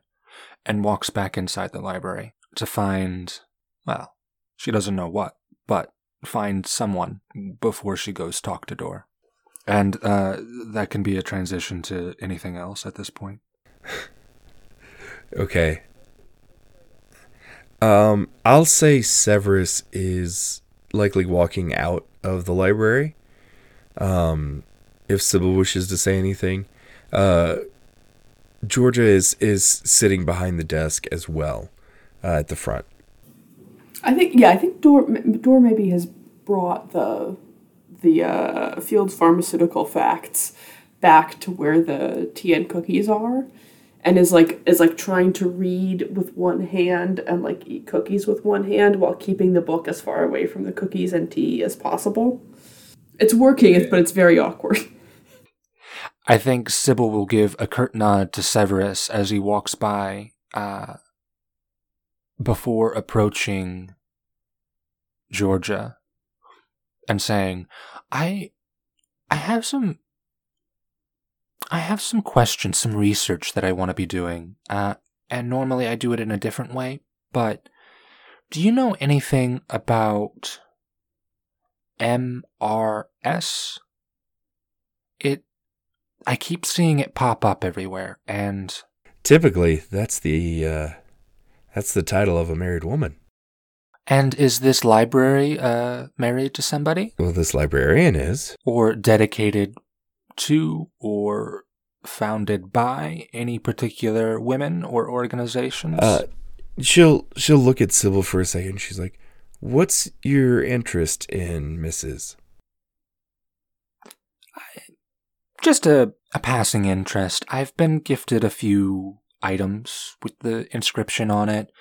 And walks back inside the library to find, well, she doesn't know what, but find someone before she goes talk to Dor. And uh, that can be a transition to anything else at this point. Okay. Um, I'll say Severus is likely walking out of the library. Um, if Sybil wishes to say anything, uh, Georgia is, is sitting behind the desk as well, uh, at the front. I think, yeah, I think Dor, Dor maybe has brought the the uh, Fields Pharmaceutical Facts back to where the tea and cookies are, and is like is like trying to read with one hand and like eat cookies with one hand while keeping the book as far away from the cookies and tea as possible. It's working, but it's very awkward. I think Sybil will give a curt nod to Severus as he walks by, uh, before approaching Georgia and saying, I I have some I have some questions, some research that I want to be doing. Uh, and normally I do it in a different way, but do you know anything about M R S? It I keep seeing it pop up everywhere, and typically that's the uh, that's the title of a married woman. And is this library uh, married to somebody? Well, this librarian is. Or dedicated to or founded by any particular women or organizations? Uh, she'll she'll look at Sybil for a second. She's like, "What's your interest in, Missus?" I, just a, a passing interest. I've been gifted a few items with the inscription on it.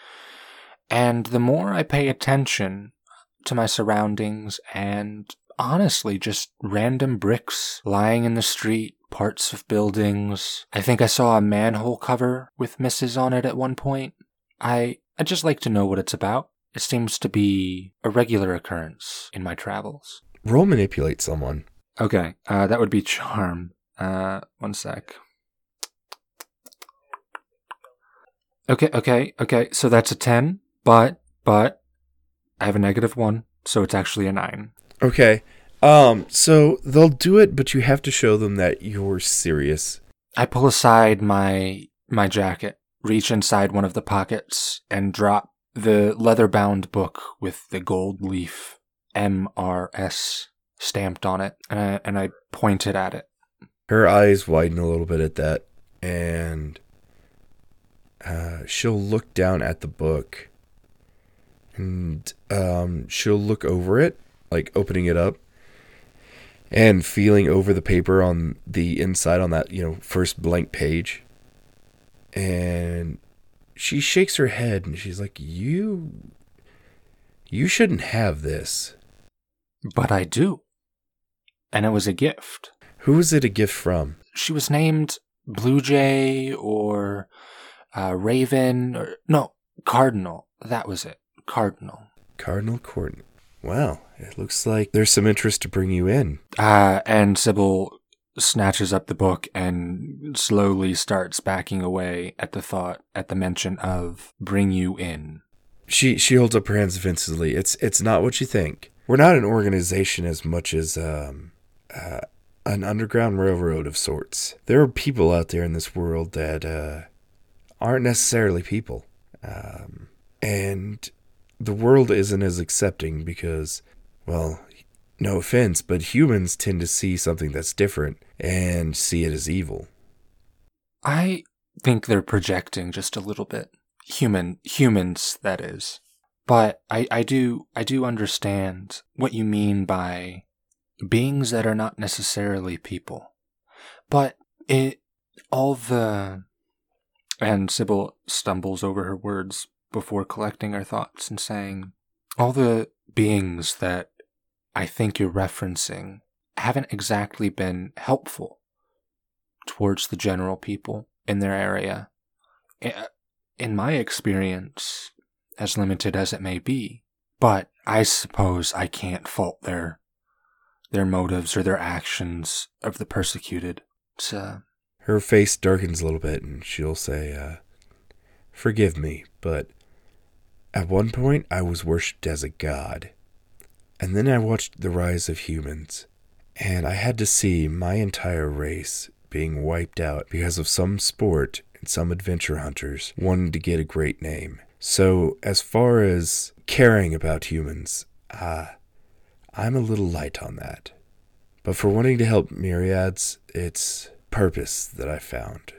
And the more I pay attention to my surroundings and, honestly, just random bricks lying in the street, parts of buildings. I think I saw a manhole cover with Missus on it at one point. I I just like to know what it's about. It seems to be a regular occurrence in my travels. Roll manipulate someone. Okay, uh, that would be charm. Uh, one sec. Okay, okay, okay. So that's a ten. But, but, I have a negative one, so it's actually a nine. Okay. Um, so they'll do it, but you have to show them that you're serious. I pull aside my my jacket, reach inside one of the pockets, and drop the leather-bound book with the gold leaf M R S stamped on it, and I, and I pointed at it. Her eyes widen a little bit at that, and uh, she'll look down at the book. And um, she'll look over it, like opening it up and feeling over the paper on the inside on that, you know, first blank page. And she shakes her head and she's like, you, you shouldn't have this. But I do. And it was a gift. Who was it a gift from? She was named Blue Jay or uh, Raven or no, Cardinal. That was it. Cardinal. Cardinal Courtney. Wow, it looks like there's some interest to bring you in. Uh, and Sybil snatches up the book and slowly starts backing away at the thought, at the mention of bring you in. She she holds up her hands defensively. It's, it's not what you think. We're not an organization as much as um, uh, an underground railroad of sorts. There are people out there in this world that uh, aren't necessarily people. Um, and... The world isn't as accepting because, well, no offense, but humans tend to see something that's different and see it as evil. I think they're projecting just a little bit. Human, humans, that is. But I, I do, I do understand what you mean by beings that are not necessarily people. But it, all the, and Sybil stumbles over her words before collecting her thoughts and saying, all the beings that I think you're referencing haven't exactly been helpful towards the general people in their area. In my experience, as limited as it may be, but I suppose I can't fault their their motives or their actions of the persecuted. So. Her face darkens a little bit and she'll say, uh, forgive me, but at one point, I was worshipped as a god, and then I watched the rise of humans, and I had to see my entire race being wiped out because of some sport and some adventure hunters wanting to get a great name. So as far as caring about humans, uh, I'm a little light on that. But for wanting to help myriads, it's purpose that I found.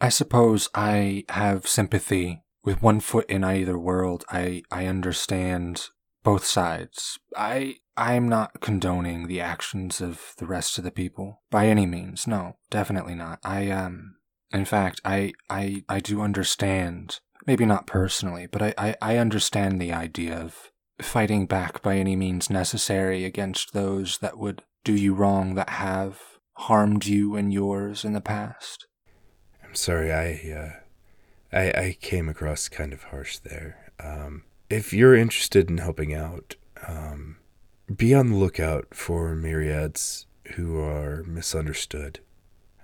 I suppose I have sympathy with one foot in either world. I, I understand both sides. I I'm not condoning the actions of the rest of the people by any means. No, definitely not. I um in fact I I, I do understand, maybe not personally, but I, I, I understand the idea of fighting back by any means necessary against those that would do you wrong, that have harmed you and yours in the past. I'm sorry, I uh I I came across kind of harsh there. Um If you're interested in helping out, um, be on the lookout for myriads who are misunderstood,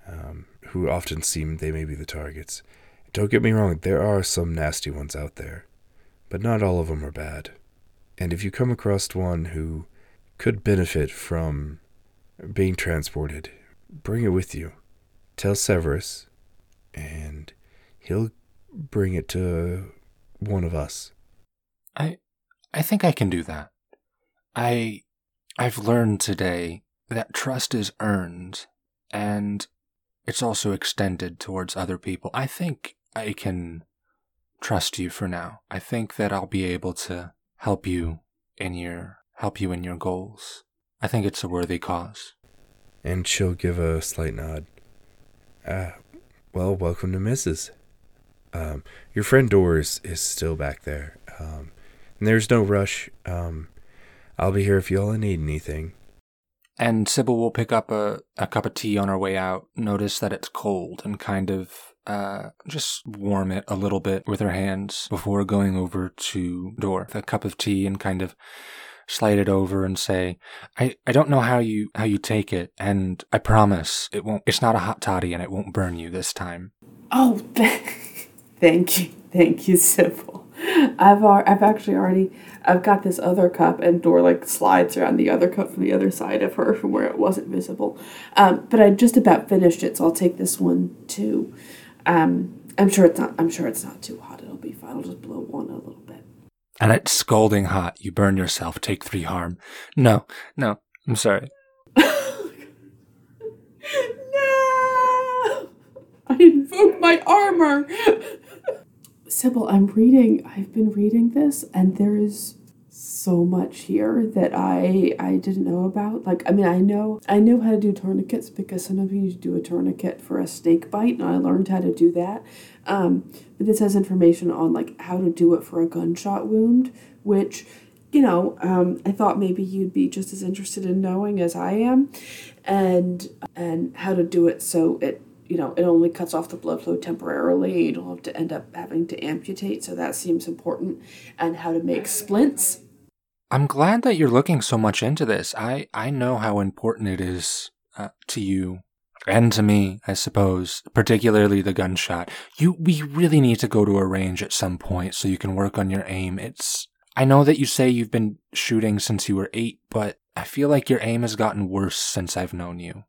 um, who often seem they may be the targets. Don't get me wrong, there are some nasty ones out there, but not all of them are bad. And if you come across one who could benefit from being transported, bring it with you. Tell Severus, and he'll bring it to one of us. I I think I can do that. I, I've learned today that trust is earned, and it's also extended towards other people. I think I can trust you for now. I think that I'll be able to help you in your help you in your goals. I think it's a worthy cause. And she'll give a slight nod. Ah, well, welcome to Missus Um, your friend Doris is still back there. Um. And there's no rush. Um, I'll be here if y'all need anything. And Sybil will pick up a, a cup of tea on her way out, notice that it's cold, and kind of uh, just warm it a little bit with her hands before going over to Dor. A cup of tea and kind of slide it over and say, I, I don't know how you how you take it, and I promise it won't. It's not a hot toddy and it won't burn you this time. Oh, thank you. Thank you, Sybil. I've I've actually already I've got this other cup, and Dor like slides around the other cup from the other side of her from where it wasn't visible, um, but I just about finished it, so I'll take this one too. Um, I'm sure it's not I'm sure it's not too hot. It'll be fine. I'll just blow one a little bit. And it's scalding hot. You burn yourself. Take three harm. No, no. I'm sorry. No, I invoked my armor. Sybil, I'm reading, I've been reading this, and there is so much here that I I didn't know about. Like, I mean, I know I know how to do tourniquets because sometimes you need to do a tourniquet for a snake bite, and I learned how to do that. Um, but this has information on, like, how to do it for a gunshot wound, which, you know, um, I thought maybe you'd be just as interested in knowing as I am, and and how to do it so it, you know, it only cuts off the blood flow temporarily. You don't have to end up having to amputate, so that seems important. And how to make splints. I'm glad that you're looking so much into this. I, I know how important it is uh, to you and to me, I suppose, particularly the gunshot. You We really need to go to a range at some point so you can work on your aim. It's I know that you say you've been shooting since you were eight, but I feel like your aim has gotten worse since I've known you.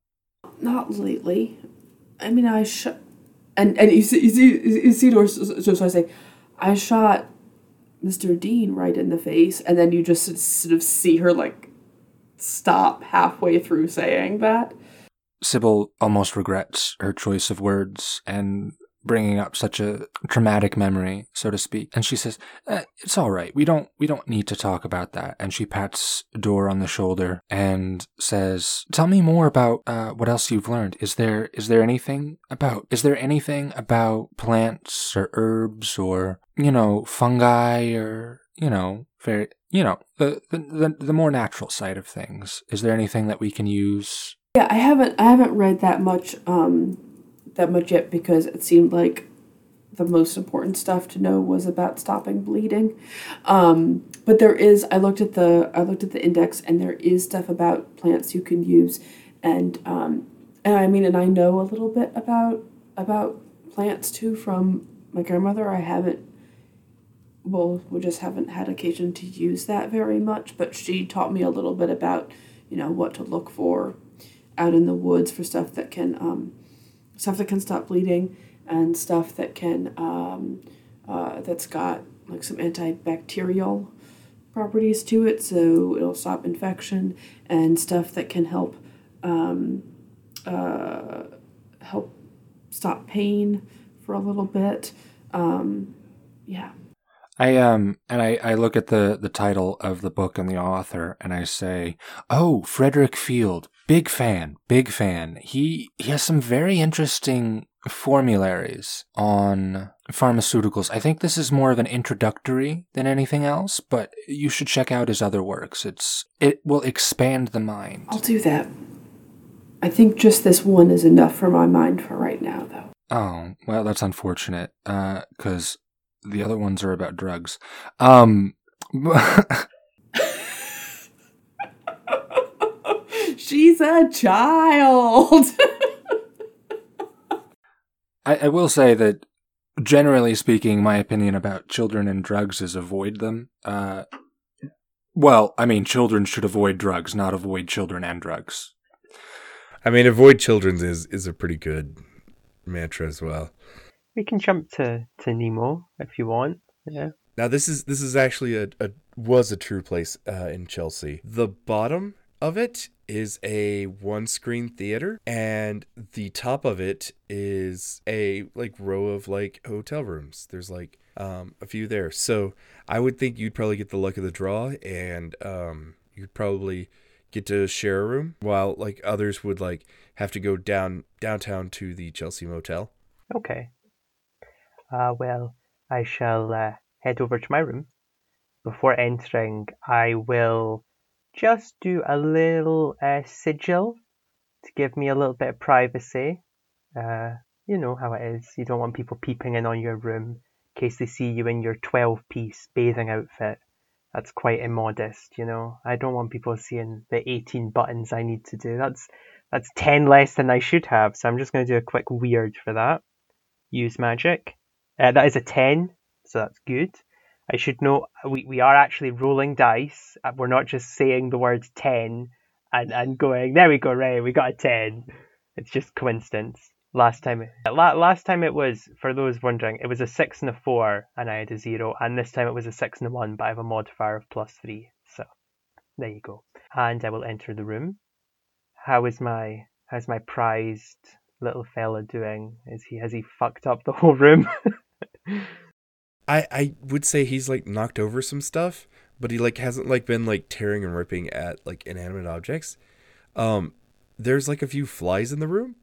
Not lately. I mean, I shot, and, and you see, you see, you see Dor, so, so I say, I shot Mister Dean right in the face, and then you just sort of see her, like, stop halfway through saying that. Sybil almost regrets her choice of words and bringing up such a traumatic memory, so to speak, and she says, eh, it's all right, we don't, we don't need to talk about that, and she pats Dor on the shoulder and says, tell me more about uh, what else you've learned. Is there, is there anything about, is there anything about plants or herbs or, you know, fungi or, you know, very, you know, the, the, the more natural side of things? Is there anything that we can use? Yeah, I haven't, I haven't read that much, um, that much yet, because it seemed like the most important stuff to know was about stopping bleeding. Um, but there is, I looked at the, I looked at the index, and there is stuff about plants you can use. And, um, and I mean, and I know a little bit about, about plants too from my grandmother. I haven't, well, we just haven't had occasion to use that very much, but she taught me a little bit about, you know, what to look for out in the woods for stuff that can, um, stuff that can stop bleeding, and stuff that can, um, uh, that's got like some antibacterial properties to it, so it'll stop infection, and stuff that can help, um, uh, help stop pain for a little bit. Um, yeah. I um and I, I look at the, the title of the book and the author and I say, oh, Frederick Fields, big fan, big fan. He he has some very interesting formularies on pharmaceuticals. I think this is more of an introductory than anything else, but you should check out his other works. It's it will expand the mind. I'll do that. I think just this one is enough for my mind for right now, though. Oh, well, that's unfortunate, uh, because the other ones are about drugs. Um, She's a child! I, I will say that, generally speaking, my opinion about children and drugs is avoid them. Uh, well, I mean, children should avoid drugs, not avoid children and drugs. I mean, avoid children's is, is a pretty good mantra as well. We can jump to, to Nemo if you want. Yeah. Now this is this is actually a, a was a true place uh, in Chelsea. The bottom of it is a one screen theater, and the top of it is a like row of like hotel rooms. There's like um, a few there, so I would think you'd probably get the luck of the draw, and um, you'd probably get to share a room, while like others would like have to go down downtown to the Chelsea motel. Okay. Uh, well, I shall uh, head over to my room. Before entering, I will just do a little uh, sigil to give me a little bit of privacy. Uh, you know how it is. You don't want people peeping in on your room in case they see you in your twelve-piece bathing outfit. That's quite immodest, you know. I don't want people seeing the eighteen buttons I need to do. That's that's ten less than I should have, so I'm just going to do a quick weird for that. Use magic. Uh, that is a ten, so that's good. I should know we, we are actually rolling dice. We're not just saying the word ten and, and going, there we go, Ray, we got a ten. It's just coincidence. Last time, it, last time it was, for those wondering, it was a six and a four, and I had a zero, and this time it was a six and a one, but I have a modifier of plus three, so there you go. And I will enter the room. How is my how's my prized little fella doing? Is he has he fucked up the whole room? I I would say he's like knocked over some stuff, but he like hasn't like been like tearing and ripping at like inanimate objects. Um, there's like a few flies in the room.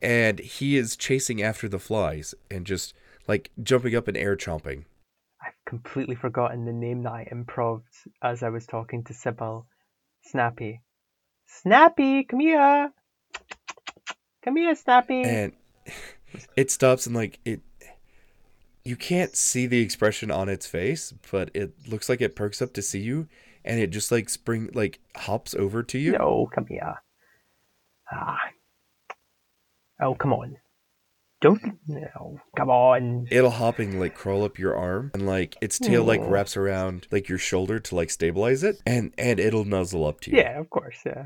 And he is chasing after the flies and just, like, jumping up and air chomping. I've completely forgotten the name that I improv'd as I was talking to Sybil. Snappy. Snappy, come here! Come here, Snappy! And it stops and, like, it... You can't see the expression on its face, but it looks like it perks up to see you. And it just, like, spring, like, hops over to you. No, come here. Ah, oh, come on. Don't... No, come on. It'll hopping, like, crawl up your arm, and, like, its tail, like, wraps around, like, your shoulder to, like, stabilize it, and, and it'll nuzzle up to you. Yeah, of course, yeah.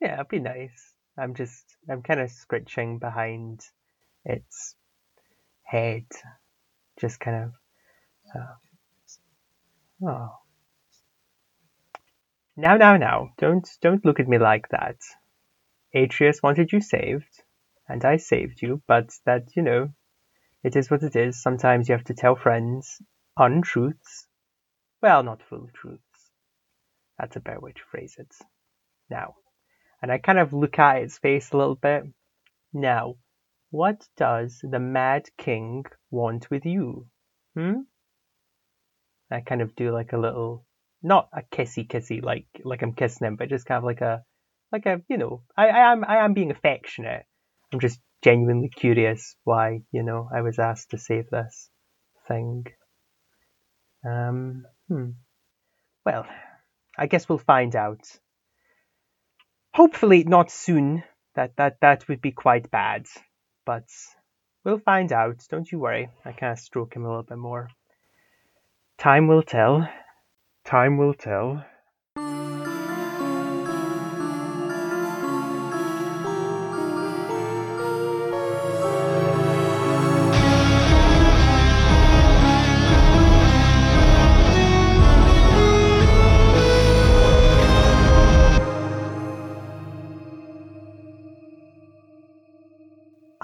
Yeah, it'll be nice. I'm just... I'm kind of scritching behind its head. Just kind of... Uh, oh. Now, now, now. Don't, don't look at me like that. Atreus wanted you saved, and I saved you, but that, you know, it is what it is. Sometimes you have to tell friends untruths. Well, not full truths. That's a better way to phrase it. Now, and I kind of look at its face a little bit. Now, what does the Mad King want with you? Hmm? I kind of do like a little, not a kissy kissy, like like I'm kissing him, but just kind of like a, Like, a, you know, I, I am I am being affectionate. I'm just genuinely curious why, you know, I was asked to save this thing. Um, hmm. Well, I guess we'll find out. Hopefully not soon. That, that, that would be quite bad. But we'll find out. Don't you worry. I kind of stroke him a little bit more. Time will tell. Time will tell.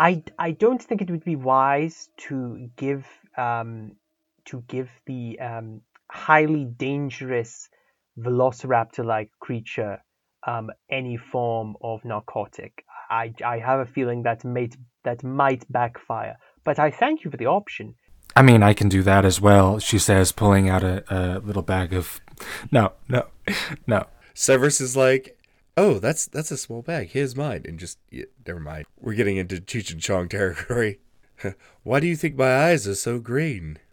I, I don't think it would be wise to give um to give the um highly dangerous velociraptor-like creature um any form of narcotic. I I have a feeling that might that might backfire. But I thank you for the option. I mean, I can do that as well, she says, pulling out a, a little bag of... No, no, no. Severus is like, oh, that's that's a small bag. Here's mine. And just, yeah, never mind. We're getting into Cheech and Chong territory. Why do you think my eyes are so green?